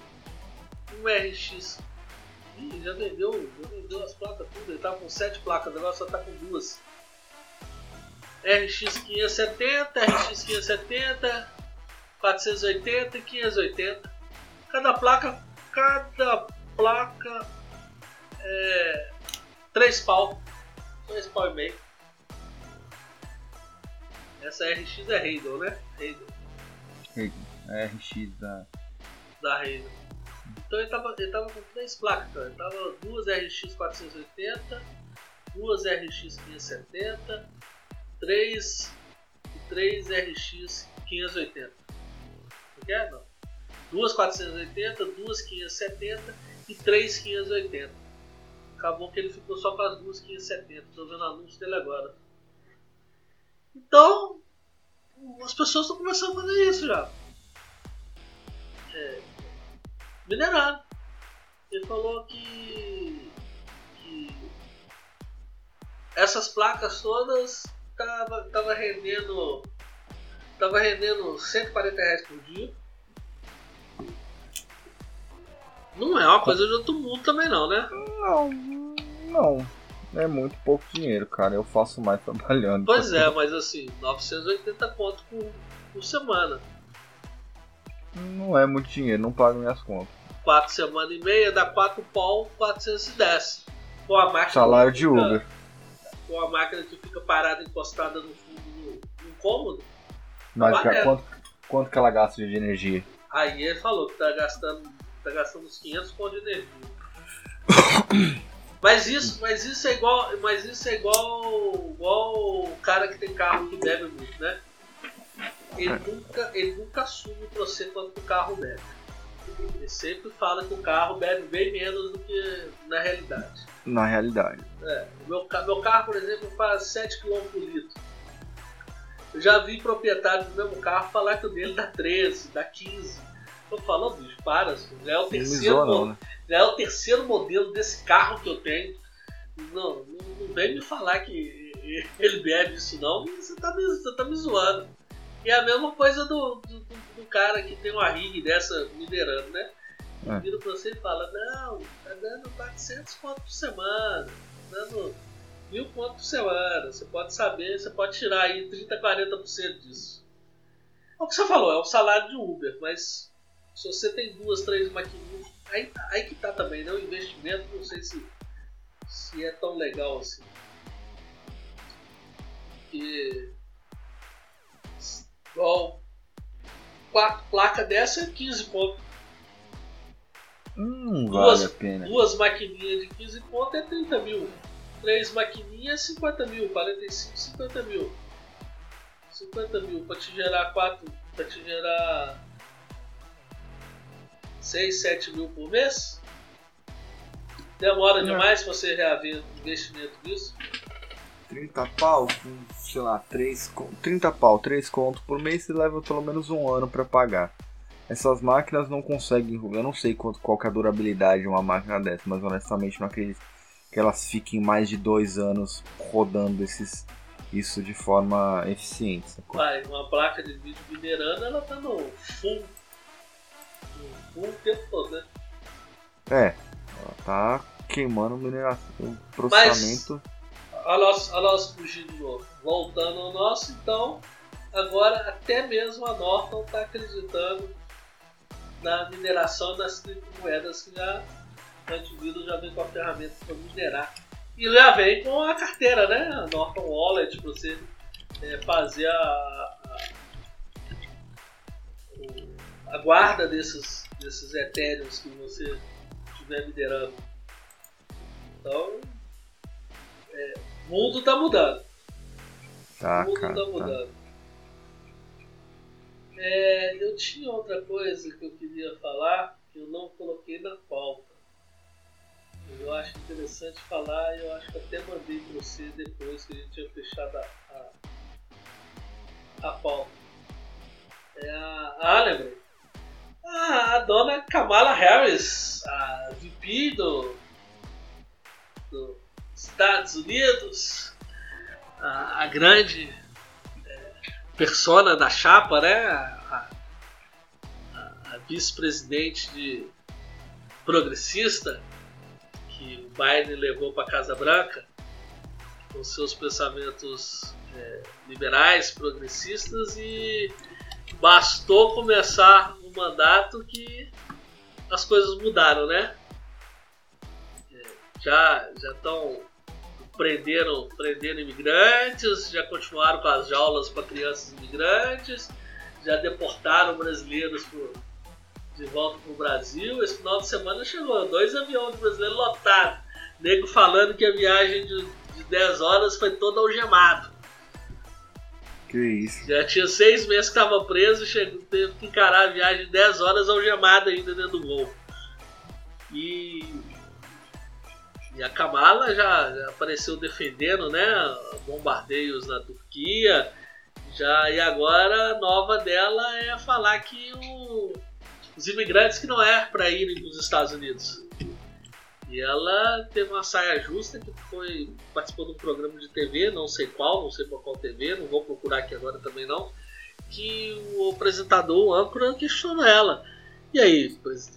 um RX. Ih, já vendeu as placas tudo. Ele tava com 7 placas, agora só tá com 2. RX 570, 480 e 580. Cada placa é 3 pau e meio. Essa RX é Radeon, né? Radeon. RX da Radeon. Então ele tava com 3 placas, então. Ele tava 2 RX 480, 2 RX 570, 3 RX 580. Não quer? Não. 2 480, 2 570 e 3 580. Acabou que ele ficou só com as 2 570. Estou vendo o anúncio dele agora. Então, as pessoas estão começando a fazer isso já. Minerado. Ele falou que essas placas todas Tava rendendo R$140 por dia. Não é uma coisa de outro mundo também não, né? Não. É muito pouco dinheiro, cara. Eu faço mais trabalhando. Pois é, mas assim, 980 conto por semana. Não é muito dinheiro, não pago minhas contas. 4 semanas e meia dá 4 pau, 410. Com a máquina. Salário de Uber. Com a máquina que fica parada, encostada no fundo do cômodo. Mas quanto que ela gasta de energia? Aí ele falou que tá gastando uns 500 pontos de energia. Mas isso é igual o cara que tem carro que bebe muito, né? Ele nunca assume pra você quanto o carro bebe. Ele sempre fala que o carro bebe bem menos do que na realidade. Meu carro, por exemplo, faz 7 km por litro. Eu já vi proprietário do mesmo carro falar que o dele dá 13, dá 15. Eu falo, bicho, para, já é o terceiro modelo desse carro que eu tenho. Não vem me falar que ele bebe isso não, você tá me zoando. E é a mesma coisa do cara que tem uma rig dessa minerando, né? É. Vira pra você e fala, não, tá dando 400 conto por semana, tá dando 1000 conto por semana, você pode tirar aí 30, 40% disso. É o que você falou, é o salário de Uber, mas se você tem 2, 3 maquininhas, aí que tá também, né? O investimento, não sei se é tão legal assim. Porque, igual, 4 placas dessa é 15 pontos. Vale a pena. 2 maquininhas de 15 conto é 30 mil. 3 maquininhas é 50 mil. 45, 50 mil. 50 mil pra te gerar 4. Pra te gerar 6, 7 mil por mês. Demora demais pra você reaver o investimento disso. 30 pau, sei lá, 30 pau, 3 conto por mês, você leva pelo menos um ano para pagar. Essas máquinas não conseguem, eu não sei qual que é a durabilidade de uma máquina dessa, mas honestamente não acredito que elas fiquem mais de 2 anos rodando isso de forma eficiente. Pai, uma placa de vídeo minerando, ela tá no fundo, o tempo todo, né? É, ela tá queimando mineração, processamento. Mas, a nossa fugindo de novo, voltando ao nosso, então, agora até mesmo a Norton tá acreditando na mineração das criptomoedas, que já o antivírus já vem com a ferramenta para minerar. E já vem com a carteira, né? A Norton Wallet, para você fazer a guarda desses etéreos que você estiver minerando. Então, o mundo está mudando. O mundo está mudando. Eu tinha outra coisa que eu queria falar, que eu não coloquei na pauta. Eu acho interessante falar, eu acho que até mandei para você depois que a gente tinha fechado a pauta. É a Allen, a dona Kamala Harris, a VP dos Estados Unidos, a grande persona da chapa, né? A vice-presidente de progressista, que o Biden levou para a Casa Branca com seus pensamentos liberais, progressistas, e bastou começar o mandato que as coisas mudaram, né? Prenderam imigrantes, já continuaram com as jaulas para crianças imigrantes, já deportaram brasileiros de volta pro Brasil. Esse final de semana chegou 2 aviões brasileiros lotados. Nego falando que a viagem de 10 horas foi toda algemada. Que isso? Já tinha 6 meses que estava preso e teve que encarar a viagem de 10 horas algemada ainda dentro do gol. E a Kamala já apareceu defendendo, né, bombardeios na Turquia. E agora a nova dela é falar que os imigrantes que não é para irem para os Estados Unidos. E ela teve uma saia justa, que participou de um programa de TV, não sei para qual TV, não vou procurar aqui agora também não, que o apresentador, o âncora, questionou ela. E aí,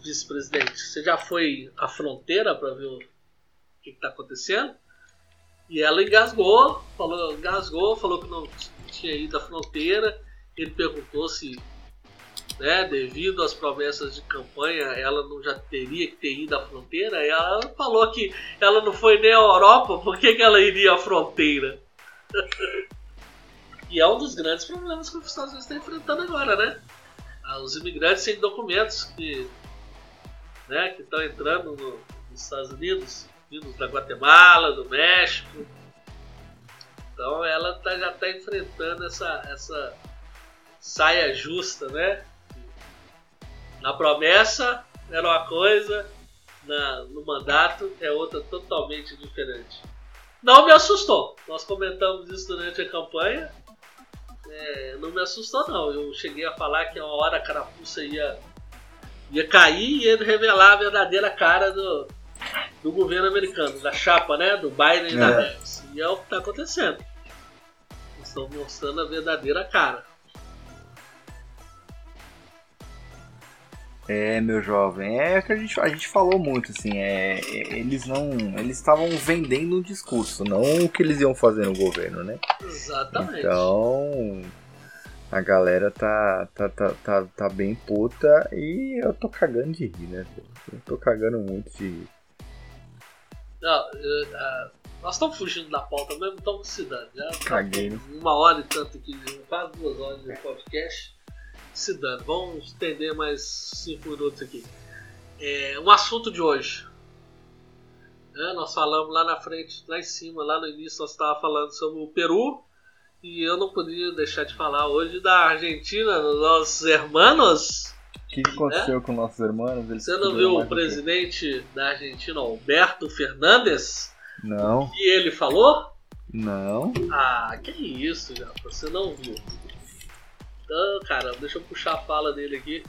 vice-presidente, você já foi à fronteira para ver o que está acontecendo? E ela engasgou, falou que não tinha ido à fronteira. Ele perguntou se, né, devido às promessas de campanha, ela não já teria que ter ido à fronteira. Ela falou que ela não foi nem à Europa, por que ela iria à fronteira? E é um dos grandes problemas que os Estados Unidos estão enfrentando agora, né? Os imigrantes sem documentos que estão entrando nos Estados Unidos, vindos da Guatemala, do México. Então ela já está enfrentando essa saia justa, né? Na promessa era uma coisa, no mandato é outra totalmente diferente. Não me assustou. Nós comentamos isso durante a campanha. Não me assustou não. Eu cheguei a falar que uma hora a carapuça ia cair e ele revelar a verdadeira cara do governo americano, da chapa, né? Do Biden e da Harris. E é o que está acontecendo. Estão mostrando a verdadeira cara. Meu jovem, é que a gente falou muito, assim, eles estavam vendendo um discurso, não o que eles iam fazer no governo, né? Exatamente. Então, a galera tá bem puta e eu tô cagando de rir, né? Eu tô cagando muito de rir. Não, nós estamos fugindo da pauta mesmo, então se dane. Já caguei. Tá 1 hora e tanto aqui, quase 2 horas de podcast. Se dando, vamos estender mais 5 minutos aqui. Um assunto de hoje. Nós falamos lá na frente, lá em cima, lá no início, nós estávamos falando sobre o Peru. E eu não podia deixar de falar hoje da Argentina, dos nossos hermanos. O que aconteceu com nossos hermanos? Você não viu o presidente da Argentina, Alberto Fernandes? Não. E ele falou? Não. Ah, que isso, já. Você não viu. Então, caramba, deixa eu puxar a fala dele aqui.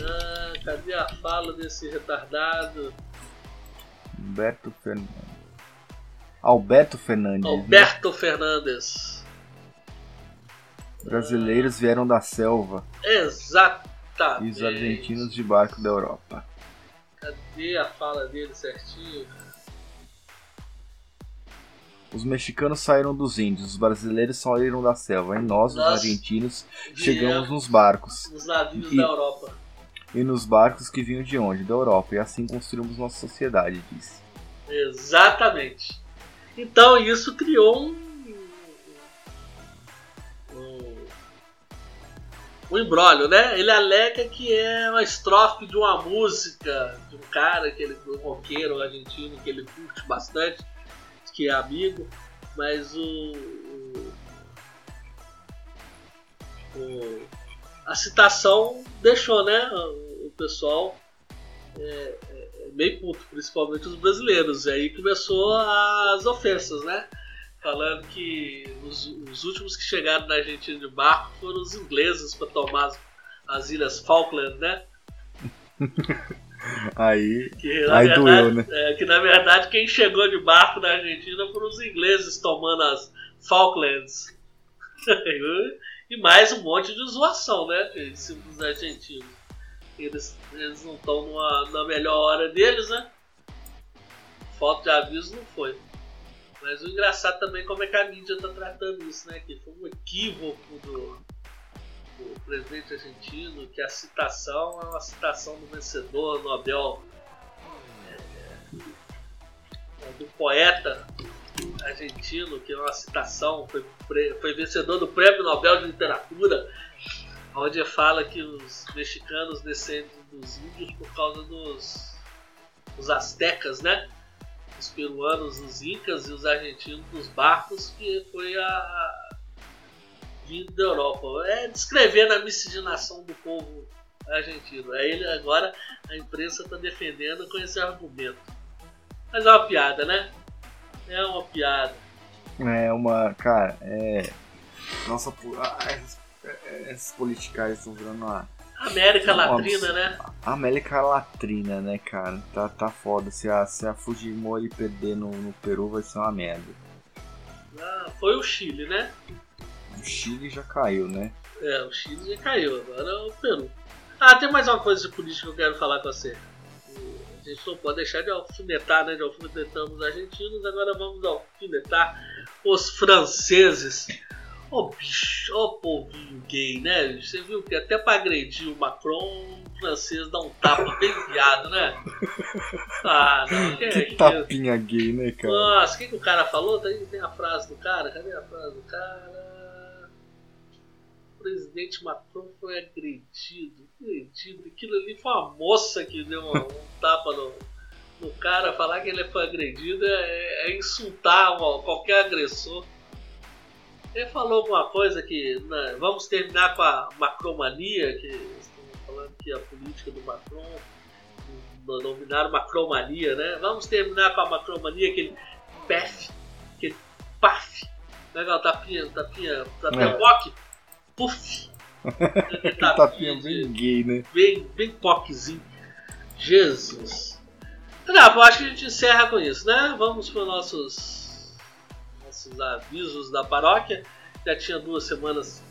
Ah, cadê a fala desse retardado? Alberto Fernandes. Alberto Fernandes. Alberto, né? Fernandes. Brasileiros vieram da selva. Exatamente. E os argentinos de barco da Europa. Cadê a fala dele certinho? Os mexicanos saíram dos índios, os brasileiros saíram da selva, e nós, os argentinos, chegamos nos barcos. Nos navios da Europa. E nos barcos que vinham de onde? Da Europa. E assim construímos nossa sociedade, disse. Exatamente. Então isso criou um imbróglio, né? Ele alega que é uma estrofe de uma música de um cara, um roqueiro argentino que ele curte bastante, que é amigo, mas a citação deixou, né, o pessoal meio puto, principalmente os brasileiros. E aí começou as ofensas, né? Falando que os últimos que chegaram na Argentina de barco foram os ingleses para tomar as Ilhas Falkland, né? Aí verdade, doeu, né? Que na verdade quem chegou de barco na Argentina foram os ingleses tomando as Falklands. E mais um monte de zoação, né? Os argentinos. Eles não estão na melhor hora deles, né? Falta de aviso não foi. Mas o engraçado também é como é que a mídia está tratando isso, né? Que foi um equívoco do presidente argentino, que a citação é uma citação do vencedor Nobel, do poeta argentino, que é uma citação, foi vencedor do Prêmio Nobel de Literatura, onde fala que os mexicanos descendem dos índios por causa dos aztecas, né? Os peruanos, os incas, e os argentinos dos barcos, que foi a vindo da Europa. É descrevendo a miscigenação do povo argentino. Aí agora a imprensa está defendendo com esse argumento. Mas é uma piada, né? É uma piada. Nossa, esses politicários estão virando uma... América Latrina, né? América Latrina, né, cara? Tá foda. Se a Fujimori perder no Peru, vai ser uma merda. Ah, foi o Chile, né? O Chile já caiu, né? É, o Chile já caiu, agora é o Peru. Ah, tem mais uma coisa de política que eu quero falar com você. A gente não pode deixar de alfinetar, né? Já alfinetamos os argentinos, agora vamos alfinetar os franceses. Ô bicho, ô povinho gay, né? Você viu que até pra agredir o Macron, o francês dá um tapa bem viado, né? Ah, não, que tapinha gay, né, cara? Nossa, o que o cara falou? Tem a frase do cara, cadê a frase do cara? O presidente Macron foi agredido, aquilo ali foi uma moça que deu um tapa no cara. Falar que ele foi agredido é insultar qualquer agressor. Ele falou alguma coisa que, né, vamos terminar com a macromania, que estão falando que a política do Macron, nominaram macromania, né? Vamos terminar com a macromania, aquele paf, legal, tapinha coque. Puf! Tapinha bem gay, né? Bem poquezinho. Jesus! Tá, eu acho que a gente encerra com isso, né? Vamos para os nossos avisos da paróquia. Já tinha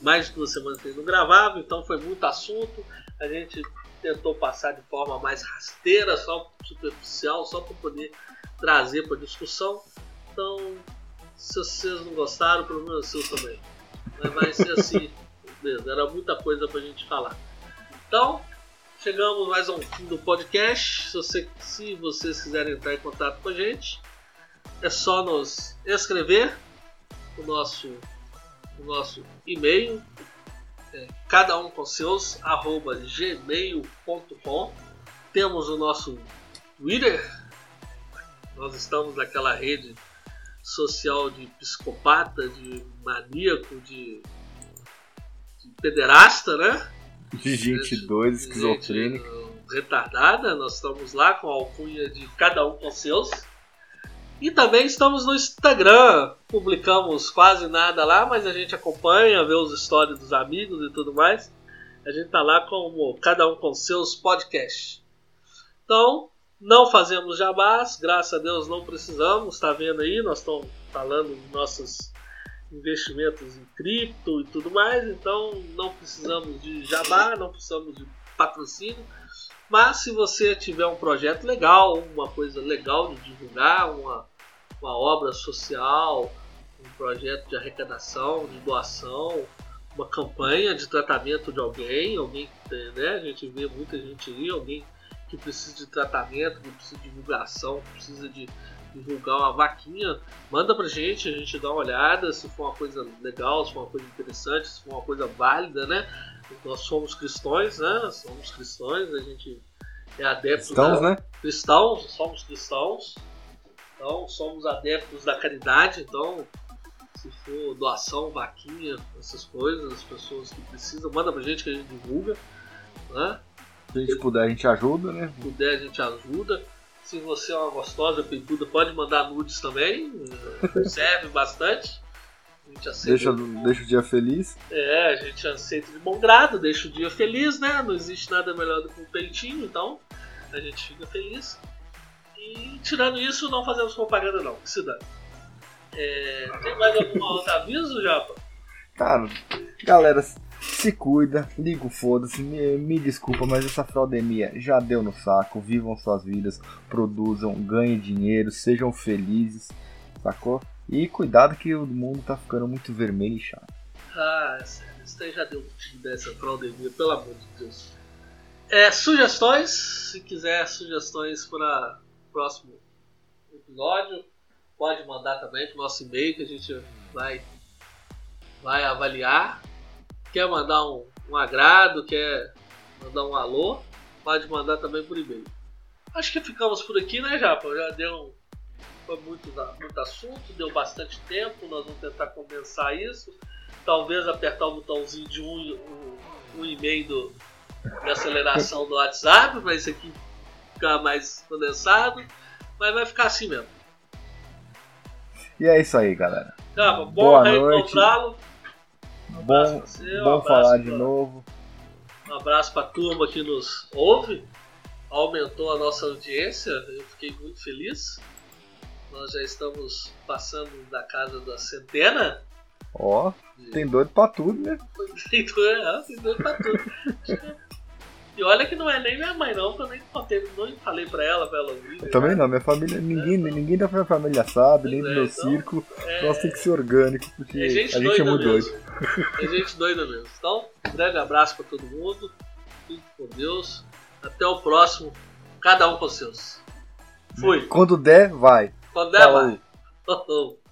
mais de duas semanas que não gravava, então foi muito assunto. A gente tentou passar de forma mais rasteira, só superficial, só para poder trazer para discussão. Então, se vocês não gostaram, o problema é seu também. Mas vai ser assim. Era muita coisa pra gente falar. Então, chegamos mais ao fim do podcast. Se vocês quiserem entrar em contato com a gente, é só nos escrever o nosso e-mail, cada um com seus, @gmail.com. Temos o nosso Twitter. Nós estamos naquela rede social de psicopata, de maníaco, de pederasta, né? De gente doida, esquizofrênica. Retardada, nós estamos lá com a alcunha de cada um com seus. E também estamos no Instagram, publicamos quase nada lá, mas a gente acompanha, vê os stories dos amigos e tudo mais. A gente tá lá como cada um com seus podcasts. Então, não fazemos jabás, graças a Deus não precisamos, tá vendo aí? Nós estamos falando de nossos investimentos em cripto e tudo mais, então não precisamos de jabá, não precisamos de patrocínio. Mas se você tiver um projeto legal, uma coisa legal de divulgar, uma obra social, um projeto de arrecadação, de doação, uma campanha de tratamento de alguém, né? A gente vê muita gente aí, alguém que precisa de tratamento, que precisa de divulgação, que precisa de divulgar uma vaquinha, manda pra gente, a gente dá uma olhada, se for uma coisa legal, se for uma coisa interessante, se for uma coisa válida, né? Nós somos cristãos, né? Somos cristãos, a gente é adepto cristãos, né? Cristãos, somos cristãos. Então, somos adeptos da caridade, então se for doação, vaquinha, essas coisas, as pessoas que precisam, manda pra gente que a gente divulga, né? Se a gente puder, a gente ajuda, né? Se puder, a gente ajuda. Se você é uma gostosa, peituda, pode mandar nudes também, serve bastante. Deixa o dia feliz. É, a gente aceita de bom grado, deixa o dia feliz, né? Não existe nada melhor do que um peitinho, então a gente fica feliz. E tirando isso, não fazemos propaganda não, que se dane. É, tem mais algum outro aviso, Japa? Cara, galera, se cuida, liga o foda-se, me desculpa, mas essa fraudemia já deu no saco. Vivam suas vidas, produzam, ganhem dinheiro, sejam felizes, sacou? E cuidado que o mundo tá ficando muito vermelho e chato. Ah, é sério, isso aí já deu um tiro dessa fraudemia, pelo amor de Deus. É, sugestões, se quiser sugestões para o próximo episódio, pode mandar também pro nosso e-mail que a gente vai avaliar. Quer mandar um agrado, quer mandar um alô, pode mandar também por e-mail. Acho que ficamos por aqui, né, Japa? Já deu foi muito assunto, deu bastante tempo, nós vamos tentar condensar isso, talvez apertar o botãozinho de um e-mail de aceleração do WhatsApp, para isso aqui ficar mais condensado, mas vai ficar assim mesmo. E é isso aí, galera. Tá, bom reencontrá-lo. Bom falar de novo. Um abraço para a turma que nos ouve, aumentou a nossa audiência, eu fiquei muito feliz. Nós já estamos passando da casa da centena. Ó, tem doido pra tudo, né? Tem doido pra tudo. E olha que não é nem minha mãe não, que eu nem falei pra ela ouvir. Eu também não, minha família, ninguém da minha família sabe, nem do meu círculo. Nós tem que ser orgânico, porque a gente é muito doido. É gente doida mesmo. Então, um grande abraço pra todo mundo. Fique com Deus. Até o próximo. Cada um com seus. Fui. Quando der, vai. Quando der, vai.